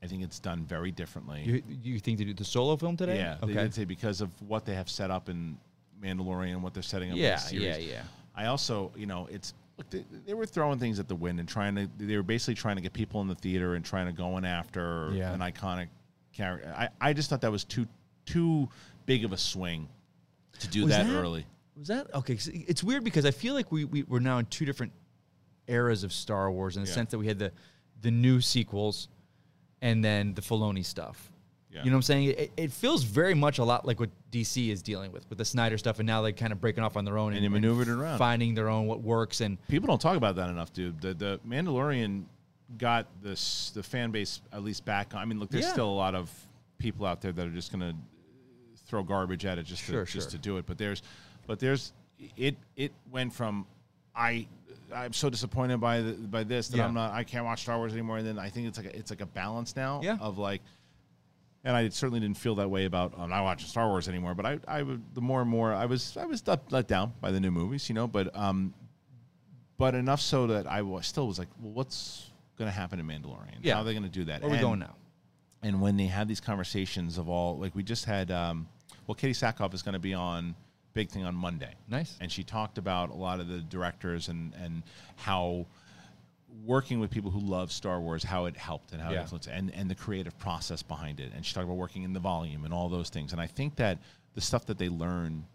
I think it's done very differently. You think they do the Solo film today? Yeah, okay. They did say because of what they have set up in Mandalorian, what they're setting up in the series. Yeah. I also, you know, it's look, they were throwing things at the wind and they were basically trying to get people in the theater and trying to go in after an iconic character. I just thought that was too big of a swing to do that early. Was that? Okay, it's weird because I feel like we're now in two different eras of Star Wars in the sense that we had the new sequels and then the Filoni stuff. Yeah. You know what I'm saying? It feels very much a lot like what DC is dealing with the Snyder stuff, and now they're kind of breaking off on their own. And they maneuvered it around. Finding their own, what works. And people don't talk about that enough, dude. The Mandalorian got the fan base at least back. I mean, look, there's still a lot of people out there that are just going to throw garbage at it just to do it. But it went from I'm so disappointed by this that I can't watch Star Wars anymore. And then I think it's like a balance now of like. And I certainly didn't feel that way about not watching Star Wars anymore. But I would, the more and more I was let down by the new movies, you know. But enough so that I still was like, well, what's going to happen in Mandalorian? Yeah. How are they going to do that? Where are we going now? And when they had these conversations of all, like we just had, well, Katie Sackhoff is going to be on Big Thing on Monday. Nice. And she talked about a lot of the directors and how working with people who love Star Wars, how it helped and how it influenced and the creative process behind it. And she talked about working in the volume and all those things. And I think that the stuff that they learn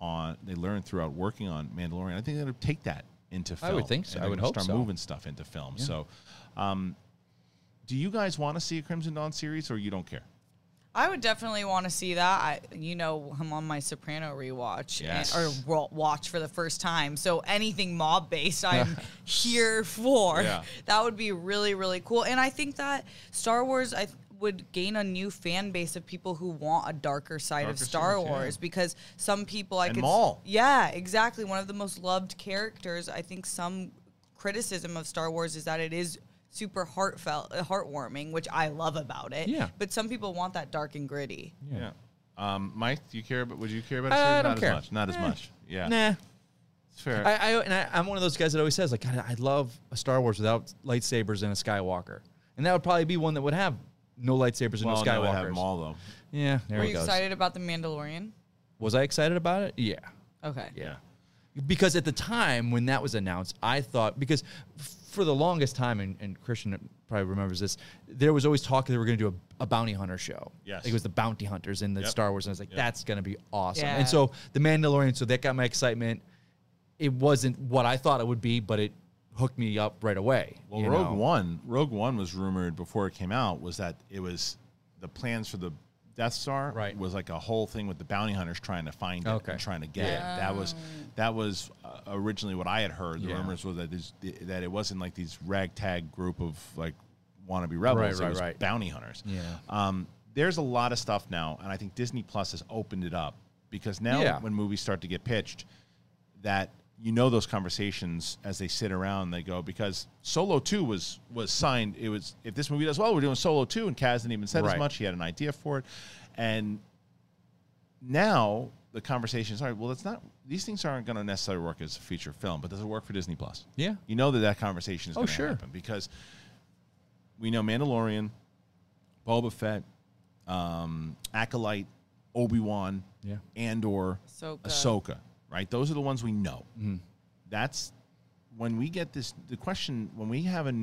throughout working on Mandalorian, I think they're going to take that into film. I would think so. I would hope so. Start moving stuff into film. Yeah. So do you guys want to see a Crimson Dawn series or you don't care? I would definitely want to see that. You know, I'm on my Soprano rewatch or watch for the first time. So anything mob based, I'm here for. Yeah. That would be really, really cool. And I think that Star Wars would gain a new fan base of people who want a darker side of Star Wars because some people Maul. Yeah, exactly. One of the most loved characters. I think some criticism of Star Wars is that it is super heartfelt, heartwarming, which I love about it. Yeah. But some people want that dark and gritty. Yeah. Mike, do you care about? Would you care about? I don't care. Not as much. Yeah. Nah. It's fair. I'm one of those guys that always says like, God, I'd love a Star Wars without lightsabers and a Skywalker, and that would probably be one that would have no lightsabers and no Skywalkers. Well, have them all though. Yeah. Were you excited about the Mandalorian? Was I excited about it? Yeah. Okay. Yeah. Because at the time when that was announced, I thought for the longest time, and Christian probably remembers this, there was always talk that they were going to do a bounty hunter show. Yes. Like it was the bounty hunters in the Star Wars, and I was like, that's going to be awesome. Yeah. And so the Mandalorian, so that got my excitement. It wasn't what I thought it would be, but it hooked me up right away. Well, Rogue One was rumored before it came out was that it was the plans for the Death Star was like a whole thing with the bounty hunters trying to find it and trying to get it. That was originally what I had heard. The rumors were that it wasn't like these ragtag group of like wannabe rebels. It was bounty hunters. Yeah. There's a lot of stuff now, and I think Disney Plus has opened it up because now when movies start to get pitched, that you know those conversations as they sit around, they go because Solo 2 was signed. It was if this movie does well, we're doing Solo 2, and Kaz didn't even said as much. He had an idea for it, and now the conversations are well. That's not these things aren't going to necessarily work as a feature film, but does it work for Disney Plus? Yeah, you know that conversation is going to happen because we know Mandalorian, Boba Fett, Acolyte, Obi-Wan, Andor, Ahsoka. Right? Those are the ones we know. Mm. That's when we get this, the question, when we have this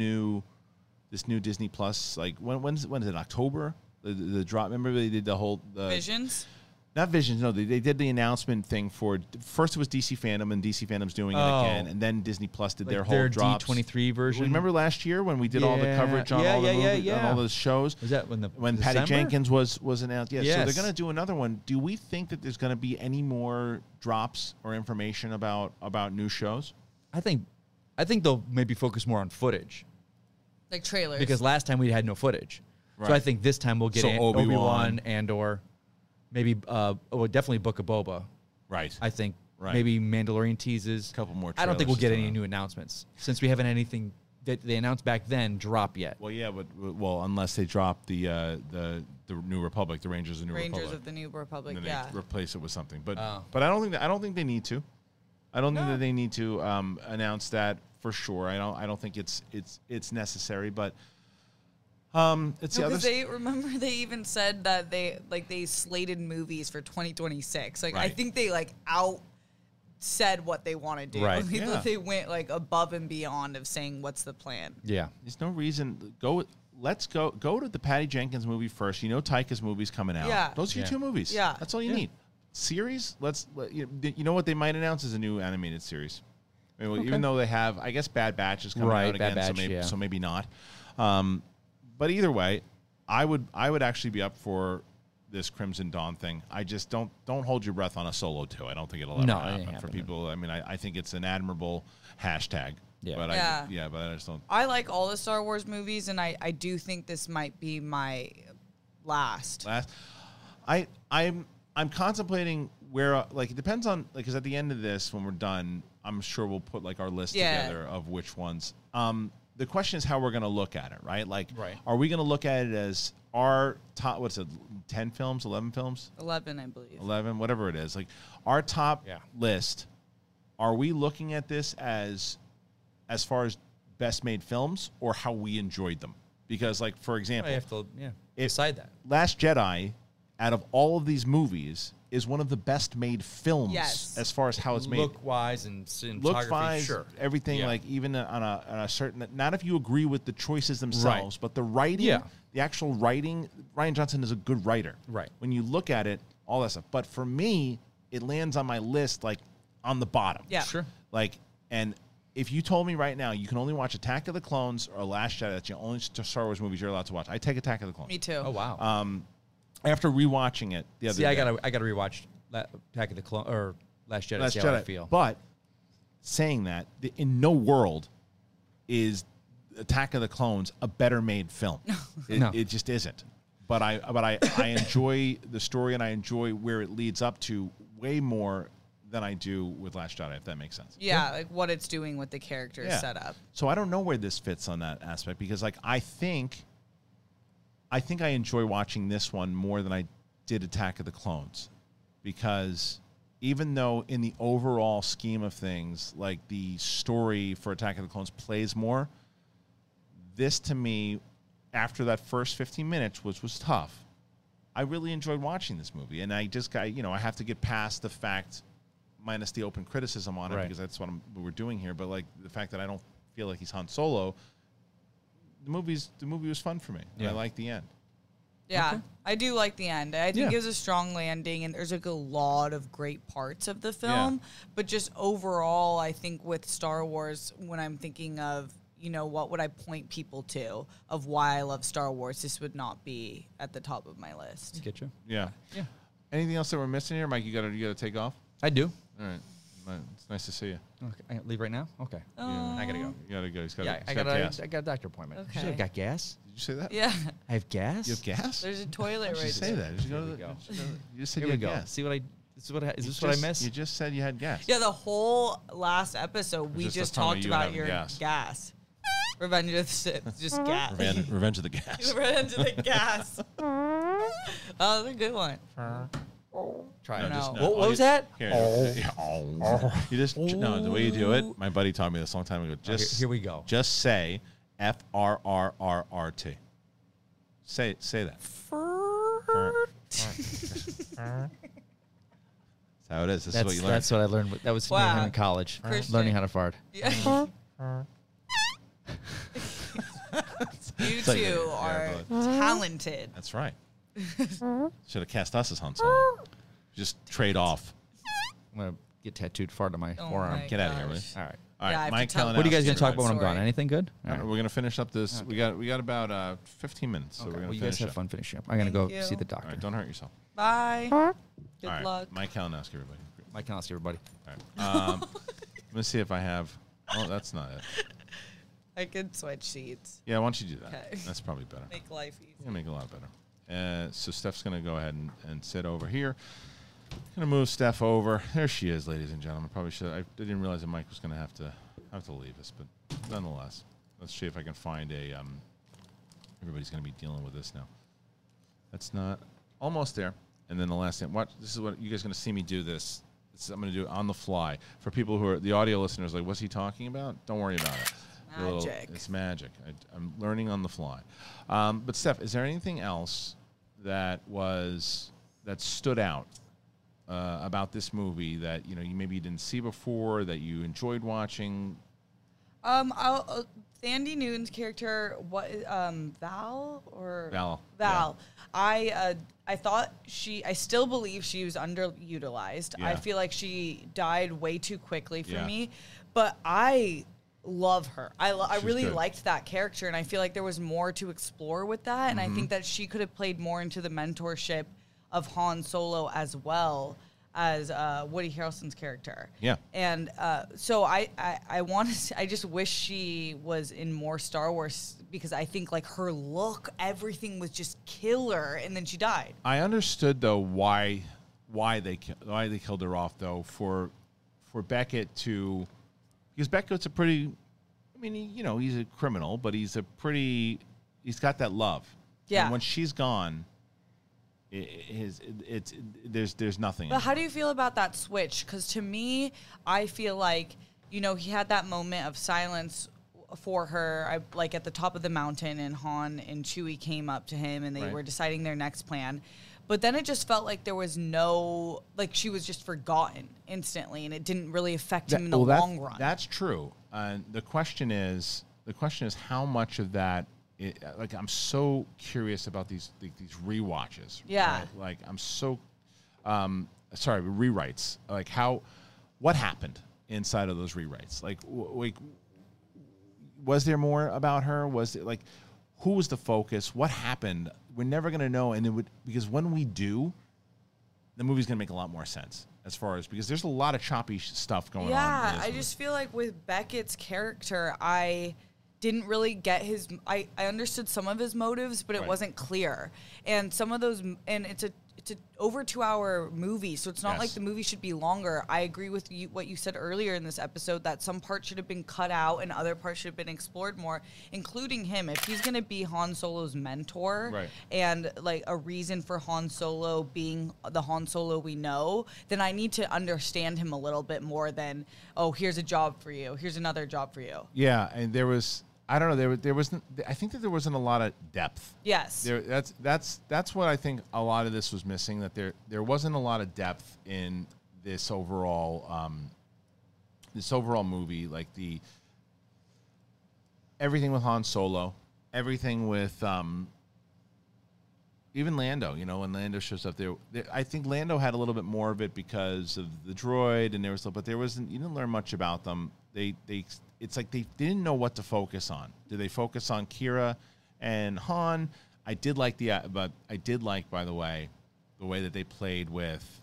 new Disney Plus, like when is it, October? The drop, remember they did the whole Visions? Not Visions, no. They did the announcement thing for... First it was DC Fandom, and DC Fandom's doing it again. And then Disney Plus did like their whole drops. Their D23 version. Remember last year when we did all the coverage on all the movies, on all those shows? Was that when the... When Patty Jenkins was announced. Yeah, yes. So they're going to do another one. Do we think that there's going to be any more drops or information about new shows? I think they'll maybe focus more on footage. Like trailers. Because last time we had no footage. Right. So I think this time we'll get Obi-Wan, Andor... Maybe, definitely Book of Boba. Right. I think maybe Mandalorian teases. A couple more trailers. I don't think we'll get any new announcements since we haven't anything that they announced back then drop yet. Well, yeah, but unless they drop the New Republic, the Rangers of the New Republic. Rangers of the New Republic, and then they replace it with something. But but I don't think they need to. I don't think that they need to announce that for sure. I don't think it's necessary, but it's the other. They remember they even said that they slated movies for 2026. Like I think they out said what they want to do. Right. I mean, they went above and beyond of saying what's the plan. Yeah, there's no reason let's go to the Patty Jenkins movie first. You know, Taika's movie's coming out. Yeah, those are your two movies. Yeah, that's all you need. Series. You know what they might announce is a new animated series. I mean, even though they have, I guess, Bad Batch is coming out again. Batch, so maybe not. But either way, I would actually be up for this Crimson Dawn thing. I just don't hold your breath on a Solo 2. I don't think it'll ever happen for people. I mean, I think it's an admirable hashtag. Yeah. But I just don't. I like all the Star Wars movies, and I do think this might be my last. I'm contemplating where it depends on because at the end of this when we're done, I'm sure we'll put our list together of which ones. The question is how we're going to look at it, right? Are we going to look at it as our top, 10 films, 11 films? 11, I believe. 11, whatever it is. Our top list, are we looking at this as far as best made films or how we enjoyed them? Because, for example, I have to decide that. Last Jedi, out of all of these movies, is one of the best made films as far as how it's made. Look-wise and cinematography, sure. Everything, even on a certain... Not if you agree with the choices themselves, but the writing, the actual writing... Rian Johnson is a good writer. Right. When you look at it, all that stuff. But for me, it lands on my list, on the bottom. Yeah. Sure. And if you told me right now you can only watch Attack of the Clones or Last Jedi, that's the only Star Wars movies you're allowed to watch, I take Attack of the Clones. Me too. Oh, wow. After rewatching it the other day, I gotta rewatch Attack of the Clone or Last Jedi. Last Jedi. I feel. But saying that, in no world is Attack of the Clones a better made film. It just isn't. But I enjoy the story and I enjoy where it leads up to way more than I do with Last Jedi, if that makes sense. Yeah, what it's doing with the character setup. So I don't know where this fits on that aspect because I think I enjoy watching this one more than I did Attack of the Clones because even though in the overall scheme of things, the story for Attack of the Clones plays more, this to me, after that first 15 minutes, was tough. I really enjoyed watching this movie, and I just got, I have to get past the fact, minus the open criticism on it, because that's what we're doing here, but the fact that I don't feel like he's Han Solo. The movie was fun for me. Yeah. And I like the end. Yeah, okay. I do like the end. I think it was a strong landing, and there's a lot of great parts of the film. Yeah. But just overall, I think with Star Wars, when I'm thinking of, what would I point people to of why I love Star Wars, this would not be at the top of my list. Get you? Yeah. Yeah. Anything else that we're missing here? Mike, you got to take off? I do. All right. It's nice to see you. Okay. I leave right now? Okay. Yeah. I got to go. You got to go. He's got I got a doctor appointment. Okay. You should have got gas. Did you say that? Yeah. I have gas? You have gas? There's a toilet right there. You say that? Did you go to the... You just said you had gas. See what I... Is this what I missed? You just said you had gas. Yeah, the whole last episode, we just talked about your gas. Revenge of the Sith. Just gas. Revenge of the Gas. Revenge of the Gas. Oh, that's a good one. Try it. What was that? You just no. The way you do it, my buddy taught me this a long time ago. Just here we go. Just say FRRRRT. Say that. That's how it is. That's what you learn. That's what I learned. That was in college. Learning how to fart. Yeah. You two are talented. That's right. Should have cast us as Han Solo. Just trade off. I'm going to get tattooed far to my forearm. Get out of here, man. All right. All right, Mike Kalinowski. What are you guys going to talk about when I'm gone? Anything good? All right. We're going to finish up this. Okay. We got about 15 minutes. So we're going to finish up. You guys have fun finishing up. I'm going to go see the doctor. All right, don't hurt yourself. Bye. Good luck. Mike Kalinowski, everybody. Mike Kalinowski, everybody. All right. Let me see if I have. Oh, that's not it. I could switch seats. Yeah, why don't you do that? Okay. That's probably better. Make life easy. Yeah, make it a lot better. So Steph's going to go ahead and sit over here. Going to move Steph over. There she is, ladies and gentlemen. Probably should. I didn't realize that Mike was going to have to leave us, but nonetheless, let's see if I can find a. Everybody's going to be dealing with this now. That's not almost there. And then the last thing. Watch. This is what you guys are going to see me do. This I'm going to do it on the fly for people who are the audio listeners. Like, what's he talking about? Don't worry about it. Magic. It's magic. I'm learning on the fly. But Steph, is there anything else that stood out? About this movie that you maybe didn't see before, that you enjoyed watching? Sandy Newton's character, Val. Yeah. I thought I still believe she was underutilized. Yeah. I feel like she died way too quickly for me, but I love her. I really liked that character, and I feel like there was more to explore with that, and I think that she could have played more into the mentorship of Han Solo as well as Woody Harrelson's character. Yeah. And so I just wish she was in more Star Wars, because I think like her look, everything was just killer, and then she died. I understood though why they killed her off though, for Beckett to, because Beckett's a pretty, he's a criminal, but he's got that love. Yeah. And when she's gone, there's nothing. But how do you feel about that switch? Because to me, I feel like, he had that moment of silence for her, like at the top of the mountain, and Han and Chewie came up to him, and they were deciding their next plan. But then it just felt like there was no, like she was just forgotten instantly, and it didn't really affect him in the long run. That's true. The question is how much of that. I'm so curious about these rewatches. Yeah. Right? Like I'm so, sorry, rewrites. Like what happened inside of those rewrites? Like, was there more about her? Was it like, who was the focus? What happened? We're never gonna know. And because when we do, the movie's gonna make a lot more sense. As far as, because there's a lot of choppy stuff going on. Yeah, I just feel like with Beckett's character, I didn't really get his. I understood some of his motives, but it wasn't clear. And some of those, and it's a over 2-hour movie, so it's not like the movie should be longer. I agree with you, what you said earlier in this episode, that some parts should have been cut out and other parts should have been explored more, including him. If he's gonna be Han Solo's mentor and like a reason for Han Solo being the Han Solo we know, then I need to understand him a little bit more than, oh, here's a job for you, here's another job for you. Yeah, and there was. I don't know. There wasn't. I think that there wasn't a lot of depth. Yes. That's what I think a lot of this was missing. That there wasn't a lot of depth in this overall movie. Like everything with Han Solo, everything with even Lando. When Lando shows up there, I think Lando had a little bit more of it because of the droid, and you didn't learn much about them. It's like they didn't know what to focus on. Did they focus on Kira and Han? I did like, by the way that they played with,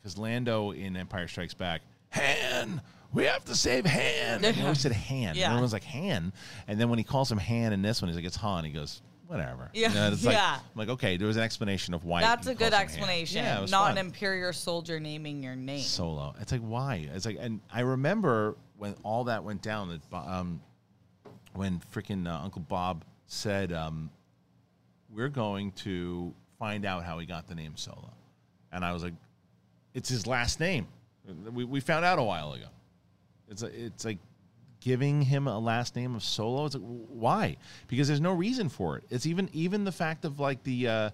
because Lando in Empire Strikes Back, Han, we have to save Han. And he always said Han. Yeah. And everyone's like, Han. And then when he calls him Han in this one, he's like, it's Han. He goes, whatever. Yeah. I'm like, okay, there was an explanation of why. That's a good explanation. Yeah, not fun. An Imperial soldier naming your name. Solo. It's like, why? It's like, and I remember when all that went down, when freaking Uncle Bob said, we're going to find out how he got the name Solo. And I was like, it's his last name. We found out a while ago. It's like, giving him a last name of Solo, it's like, why? Because there's no reason for it. It's even the fact of like the.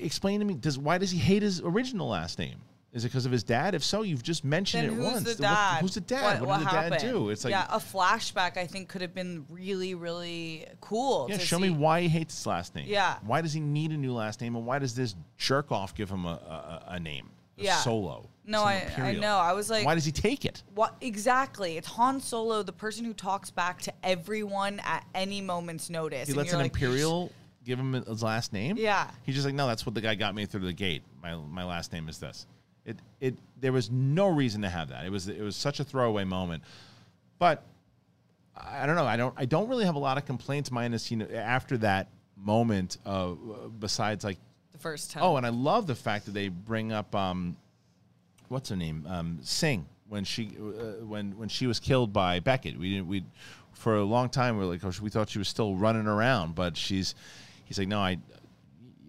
Explain to me, why does he hate his original last name? Is it because of his dad? If so, you've just mentioned it once. Who's the dad? Who's the dad? What did the dad do? It's like, yeah, a flashback, I think, could have been really, really cool. Yeah, show me why he hates his last name. Yeah. Why does he need a new last name? And why does this jerk off give him a name? Yeah. Solo. No, I know. I was like, why does he take it? What exactly? It's Han Solo, the person who talks back to everyone at any moment's notice. He lets an Imperial give him his last name. Yeah. He's just like, no, that's what the guy got me through the gate. My last name is this. There was no reason to have that. It was such a throwaway moment. But I don't know. I don't really have a lot of complaints, minus, you know, after that moment. Besides, like, the first time. Oh, and I love the fact that they bring up what's her name, Singh, when she was killed by Beckett. We for a long time we were like, oh, we thought she was still running around, but he's like, no,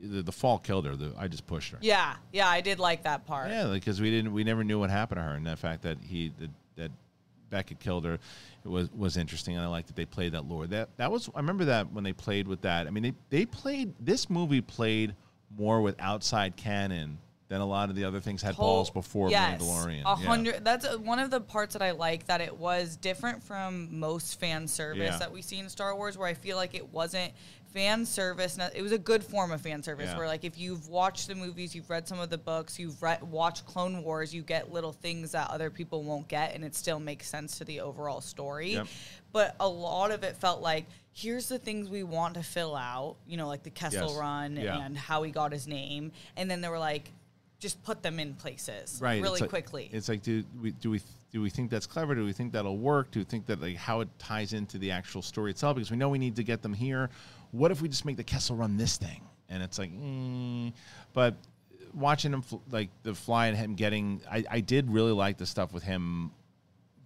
the fall killed her. I just pushed her. Yeah, yeah, I did like that part. Yeah, because we never knew what happened to her, and the fact that that Beckett killed her, it was interesting, and I liked that they played that lore. That was, I remember that when they played with that. I mean, this movie played more with outside canon than a lot of the other things had balls before. Yes, Mandalorian. 100. Yeah. That's one of the parts that I like, that it was different from most fan service that we see in Star Wars, where I feel like it wasn't fan service. It was a good form of fan service, where, like, if you've watched the movies, you've read some of the books, you've watched Clone Wars, you get little things that other people won't get, and it still makes sense to the overall story. Yep. But a lot of it felt like, here's the things we want to fill out, you know, like the Kessel Run and how he got his name. And then they were like, just put them in places really quickly. It's like, do we think that's clever? Do we think that'll work? Do we think that, like, how it ties into the actual story itself? Because we know we need to get them here. What if we just make the Kessel Run this thing? And it's like, but watching him, like, the fly and him getting, I did really like the stuff with him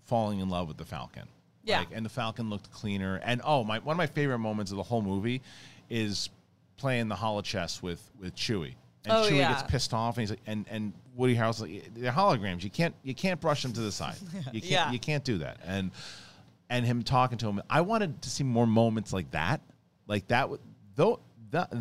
falling in love with the Falcon. Yeah. Like, and the Falcon looked cleaner. And, oh, one of my favorite moments of the whole movie is playing the holochess with Chewie. And Chewie gets pissed off, and he's like, and Woody Harrelson's like, they're holograms. You can't brush them to the side. You can't do that. And him talking to him. I wanted to see more moments like that. Like that, though, that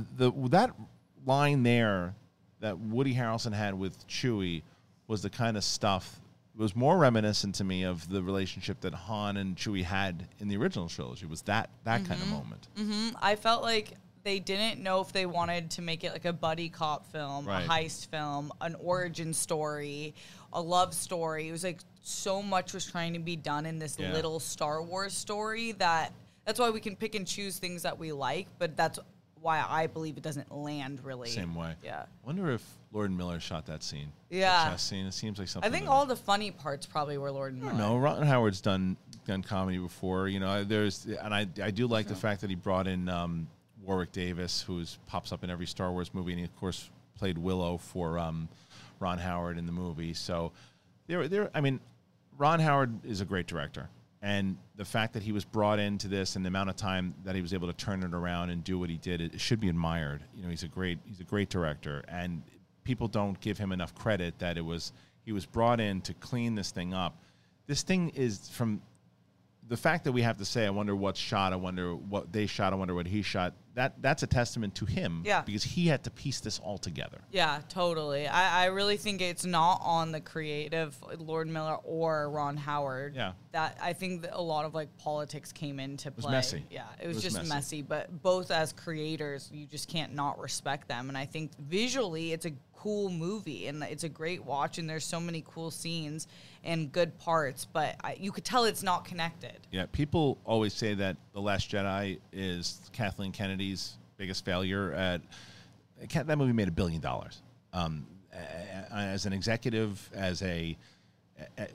line there that Woody Harrelson had with Chewie was the kind of stuff. It was more reminiscent to me of the relationship that Han and Chewie had in the original trilogy. It was that kind of moment. Mm-hmm. I felt like they didn't know if they wanted to make it like a buddy cop film, a heist film, an origin story, a love story. It was like so much was trying to be done in this little Star Wars story that that's why we can pick and choose things that we like, but that's why I believe it doesn't land really. Same way. Yeah. I wonder if Lord Miller shot that scene. Yeah. The chess scene. It seems like something. I think all the funny parts probably were Lord Miller. No, Ron Howard's done comedy before. You know, I do like the fact that he brought in Warwick Davis, who pops up in every Star Wars movie, and he, of course, played Willow for Ron Howard in the movie. So, I mean, Ron Howard is a great director. And the fact that he was brought into this and the amount of time that he was able to turn it around and do what he did, it should be admired. You know, he's a great director, and people don't give him enough credit that he was brought in to clean this thing up. This thing is, from the fact that we have to say, I wonder what's shot, I wonder what they shot, I wonder what he shot, that's a testament to him. Yeah. Because he had to piece this all together. Yeah, totally. I really think it's not on the creative Lord Miller or Ron Howard. Yeah. I think that a lot of, like, politics came into play. It was messy. Yeah, it was just messy. But both as creators, you just can't not respect them. And I think visually it's a cool movie, and it's a great watch, and there's so many cool scenes and good parts, but you could tell it's not connected. Yeah, people always say that The Last Jedi is Kathleen Kennedy's biggest failure. That movie made $1 billion. As an executive,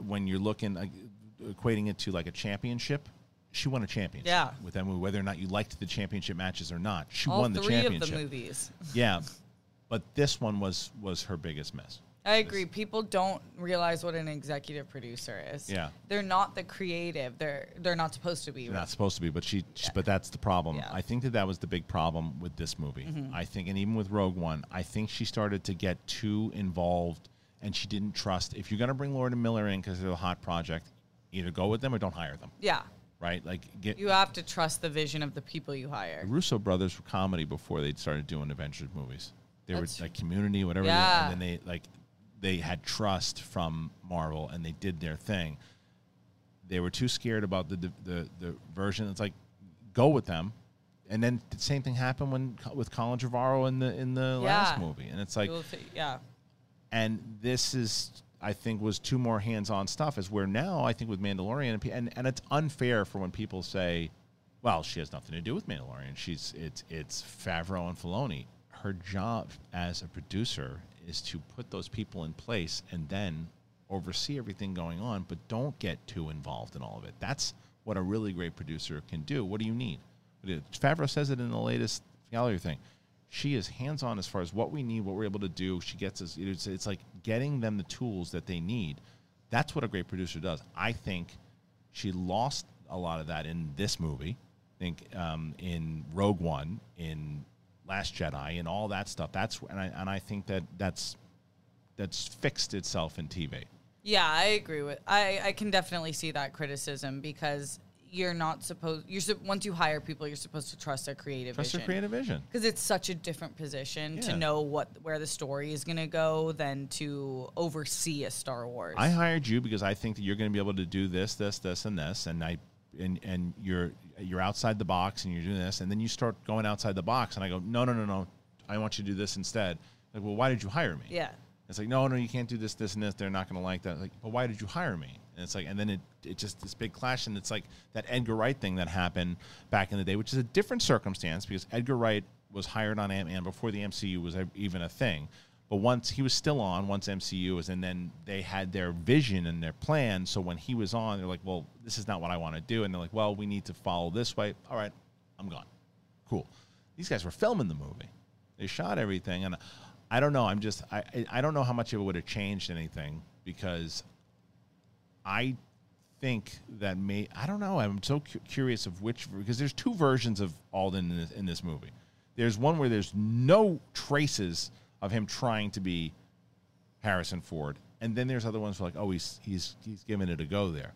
when you're looking, equating it to, like, a championship, she won a championship with that movie, whether or not you liked the championship matches or not. She won the championship. All three of the movies. Yeah. But this one was her biggest mess. I agree. People don't realize what an executive producer is. Yeah. They're not the creative. They're not supposed to be. They're not supposed to be, but but that's the problem. Yeah. I think that was the big problem with this movie. Mm-hmm. I think, and even with Rogue One, I think she started to get too involved, and she didn't trust. If you're going to bring Lord and Miller in because they're a hot project, either go with them or don't hire them. Yeah. Right? Like, you have to trust the vision of the people you hire. The Russo brothers were comedy before they started doing adventure movies. They were like Community, whatever. Yeah. And then they, like, they had trust from Marvel and they did their thing. They were too scared about the version. It's like, go with them. And then the same thing happened when with Colin Trevorrow in the last movie. And it's like, yeah. And this is, I think, was two more hands-on stuff, is where now I think with Mandalorian, and it's unfair for when people say, well, she has nothing to do with Mandalorian. It's Favreau and Filoni. Her job as a producer is to put those people in place and then oversee everything going on, but don't get too involved in all of it. That's what a really great producer can do. What do you need? Favreau says it in the latest gallery thing. She is hands-on as far as what we need, what we're able to do. She gets us. It's like getting them the tools that they need. That's what a great producer does. I think she lost a lot of that in this movie. I think in Rogue One, in Last Jedi, and all that stuff. And I think that's fixed itself in TV. Yeah, I agree with. I can definitely see that criticism, because you're not supposed. Once you hire people, you're supposed to trust their creative vision. Because it's such a different position to know where the story is going to go than to oversee a Star Wars. I hired you because I think that you're going to be able to do this, this, this, and this, and you're outside the box, and you're doing this, and then you start going outside the box, and I go, no, I want you to do this instead. Like, well, why did you hire me? Yeah. It's like, no, you can't do this, this, and this. They're not going to like that. Like, but why did you hire me? And it's like, and then it just this big clash, and it's like that Edgar Wright thing that happened back in the day, which is a different circumstance, because Edgar Wright was hired on Ant-Man before the MCU was even a thing. But once he was still on, once MCU was, and then they had their vision and their plan. So when he was on, they're like, well, this is not what I want to do. And they're like, well, we need to follow this way. All right, I'm gone. Cool. These guys were filming the movie. They shot everything, and I don't know. I don't know how much of it would have changed anything, because I think that I don't know. I'm so curious of which, because there's two versions of Alden in this movie. There's one where there's no traces of him trying to be Harrison Ford, and then there's other ones where, like, oh, he's giving it a go there.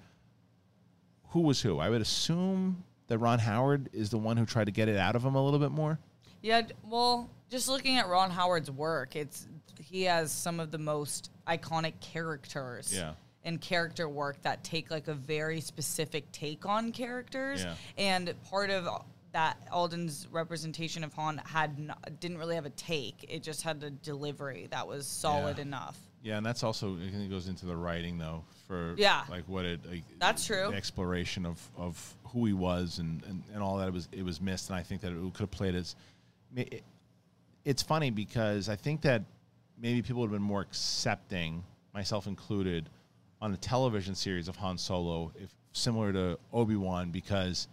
Who was who? I would assume that Ron Howard is the one who tried to get it out of him a little bit more. Yeah, well, just looking at Ron Howard's work, he has some of the most iconic characters and character work that take, like, a very specific take on characters. Yeah. And part of that, Alden's representation of Han didn't really have a take. It just had the delivery that was solid enough. Yeah, and that's also, I think it goes into the writing, though, for like what it that's true. The exploration of who he was and all that. It was missed, and I think that it could have played as. It's funny, because I think that maybe people would have been more accepting, myself included, on a television series of Han Solo, if similar to Obi-Wan, because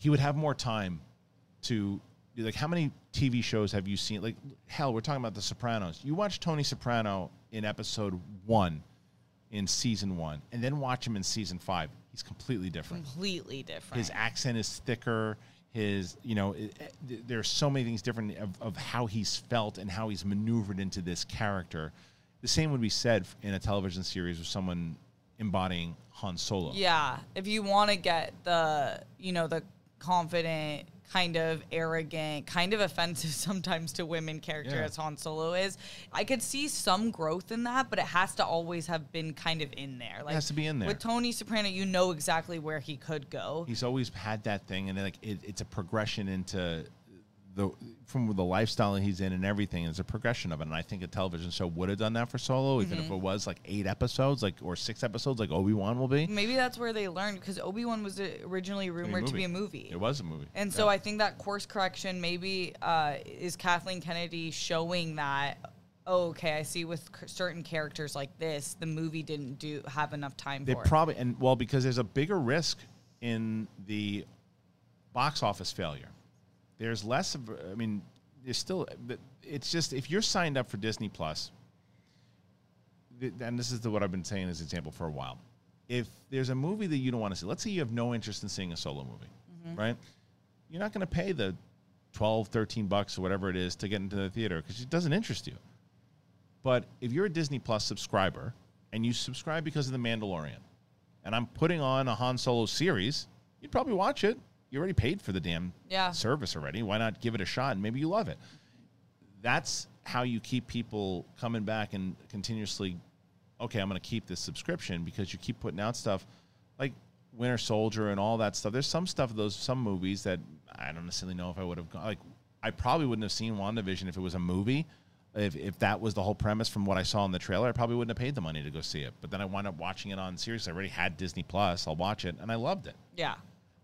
he would have more time to. Like, how many TV shows have you seen? Like, hell, we're talking about The Sopranos. You watch Tony Soprano in episode 1 in season 1, and then watch him in season 5. He's completely different. Completely different. His accent is thicker. His, you know, there are so many things different of how he's felt and how he's maneuvered into this character. The same would be said in a television series of someone embodying Han Solo. Yeah, if you want to get the, you know, the confident, kind of arrogant, kind of offensive sometimes to women character as Han Solo is. I could see some growth in that, but it has to always have been kind of in there. Like, it has to be in there. With Tony Soprano, you know exactly where he could go. He's always had that thing, and like it's a progression into from the lifestyle that he's in and everything. It's a progression of it, and I think a television show would have done that for Solo, even if it was like 8 episodes, like, or 6 episodes, like Obi-Wan will be. Maybe that's where they learned, because Obi-Wan was originally rumored to be a movie. It was a movie, and so I think that course correction maybe is Kathleen Kennedy showing that. Oh, okay, I see. With certain characters like this, the movie didn't have enough time. They probably because there's a bigger risk in the box office failure. There's less of, I mean, there's still, it's just, if you're signed up for Disney Plus, and this is what I've been saying as an example for a while. If there's a movie that you don't want to see, let's say you have no interest in seeing a Solo movie, right? You're not going to pay the $12, $13 or whatever it is to get into the theater, because it doesn't interest you. But if you're a Disney Plus subscriber, and you subscribe because of The Mandalorian, and I'm putting on a Han Solo series, you'd probably watch it. You already paid for the damn service already. Why not give it a shot, and maybe you love it? That's how you keep people coming back and continuously, okay, I'm going to keep this subscription, because you keep putting out stuff like Winter Soldier and all that stuff. There's some stuff, some movies that I don't necessarily know if I would have gone. Like, I probably wouldn't have seen WandaVision if it was a movie. If that was the whole premise from what I saw in the trailer, I probably wouldn't have paid the money to go see it. But then I wound up watching it on series. I already had Disney Plus. I'll watch it, and I loved it. Yeah.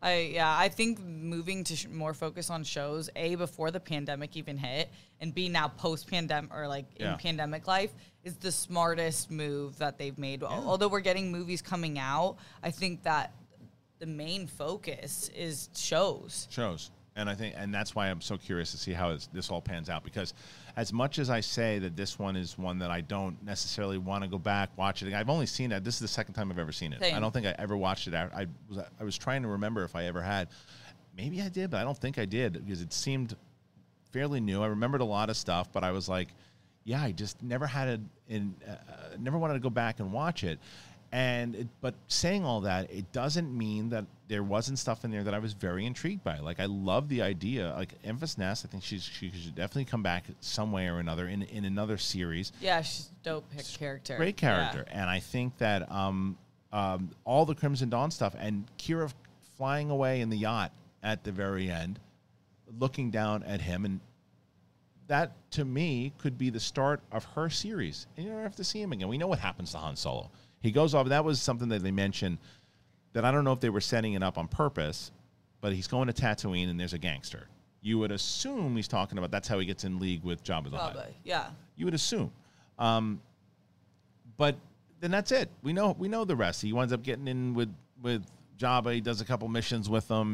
I think moving to more focus on shows, A, before the pandemic even hit, and B, now post-pandemic, or like in pandemic life, is the smartest move that they've made. Yeah. Although we're getting movies coming out, I think that the main focus is shows. Shows. And I think, and that's why I'm so curious to see how this all pans out, because as much as I say that this one is one that I don't necessarily want to go back, watch it. I've only seen it. This is the second time I've ever seen it. Same. I don't think I ever watched it. I was trying to remember if I ever had. Maybe I did, but I don't think I did, because it seemed fairly new. I remembered a lot of stuff, but I was like, yeah, I just never had it in, never wanted to go back and watch it. But saying all that, it doesn't mean that there wasn't stuff in there that I was very intrigued by. Like, I love the idea. Like, Enfys Nest, I think she should definitely come back some way or another in another series. Yeah, she's a dope character. Great character. Yeah. And I think that all the Crimson Dawn stuff, and Kira flying away in the yacht at the very end, looking down at him, and that, to me, could be the start of her series. And you don't have to see him again. We know what happens to Han Solo. He goes off. That was something that they mentioned that I don't know if they were setting it up on purpose, but he's going to Tatooine and there's a gangster. You would assume he's talking about that's how he gets in league with Jabba the Hutt. Yeah. You would assume. But then that's it. We know the rest. He winds up getting in with Jabba. He does a couple missions with them,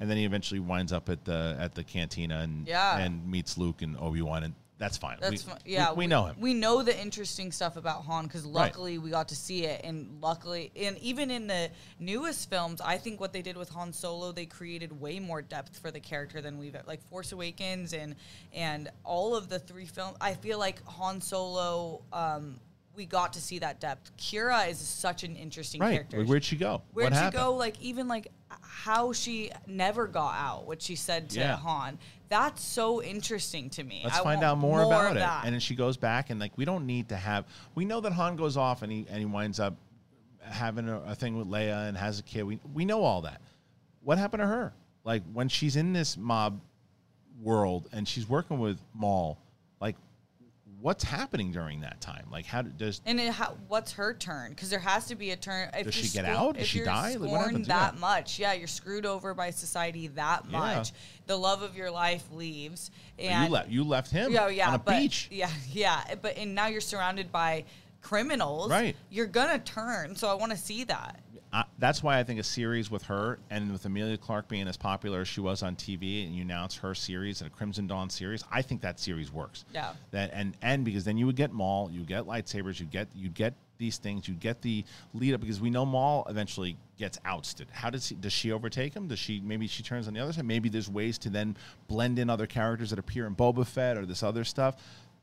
and then he eventually winds up at the cantina and meets Luke and Obi-Wan, and that's fine. We know him. We know the interesting stuff about Han, because luckily we got to see it. And luckily, and even in the newest films, I think what they did with Han Solo, they created way more depth for the character than we've, like Force Awakens and all of the three films. I feel like Han Solo, we got to see that depth. Kira is such an interesting character. Where'd she go? Where'd she go? Like, even like how she never got out, what she said to Han. That's so interesting to me. Let's find out more about it. And then she goes back, and like, we don't need to have. We know that Han goes off and he winds up having a thing with Leia and has a kid. We know all that. What happened to her? Like, when she's in this mob world and she's working with Maul, like, what's happening during that time? Like, what's her turn? Because there has to be a turn. Does she get out? Does she die? Like, what happens? That much, yeah, you're screwed over by society that much. The love of your life leaves, and you left him. On a beach. Yeah, and now you're surrounded by criminals. Right, you're gonna turn. So I want to see that. That's why I think a series with her, and with Emilia Clarke being as popular as she was on TV, and you announce her series and a Crimson Dawn series, I think that series works. Yeah. And because then you would get Maul, you get lightsabers, you get these things, you get the lead up, because we know Maul eventually gets ousted. How does she overtake him? Maybe she turns on the other side? Maybe there's ways to then blend in other characters that appear in Boba Fett or this other stuff.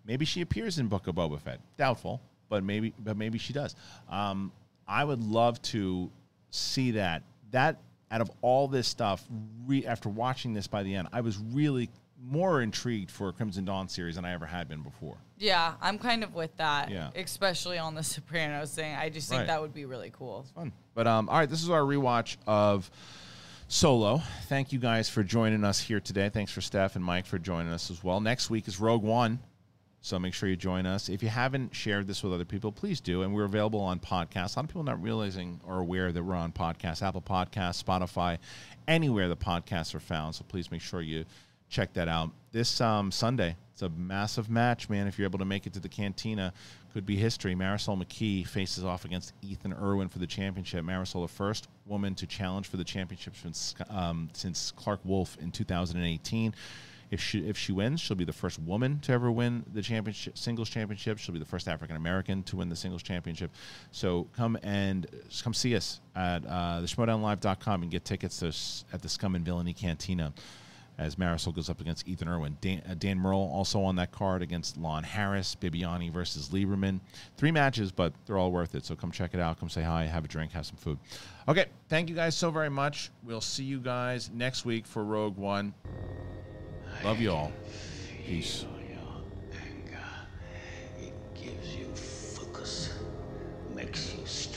Maybe she appears in Book of Boba Fett. Doubtful, but maybe she does. I would love to see that. That, out of all this stuff, after watching this by the end, I was really more intrigued for a Crimson Dawn series than I ever had been before. Yeah, I'm kind of with that, especially on the Sopranos thing. I just think that would be really cool. It's fun. But, all right, this is our rewatch of Solo. Thank you guys for joining us here today. Thanks for Steph and Mike for joining us as well. Next week is Rogue One. So make sure you join us. If you haven't shared this with other people, please do. And we're available on podcasts. A lot of people not realizing or aware that we're on podcasts, Apple Podcasts, Spotify, anywhere the podcasts are found. So please make sure you check that out. This Sunday, it's a massive match, man. If you're able to make it to the cantina, could be history. Marisol McKee faces off against Ethan Irwin for the championship. Marisol, the first woman to challenge for the championship since Clark Wolf in 2018. If she wins, she'll be the first woman to ever win the singles championship. She'll be the first African American to win the singles championship. So come see us at theshmodownlive.com and get tickets at the Scum and Villainy Cantina as Marisol goes up against Ethan Irwin. Dan Merle also on that card against Lon Harris. Bibiani versus Lieberman. 3 matches, but they're all worth it. So come check it out. Come say hi, have a drink, have some food. Okay, thank you guys so very much. We'll see you guys next week for Rogue One. Love you all. Peace. gives you focus, makes you strong.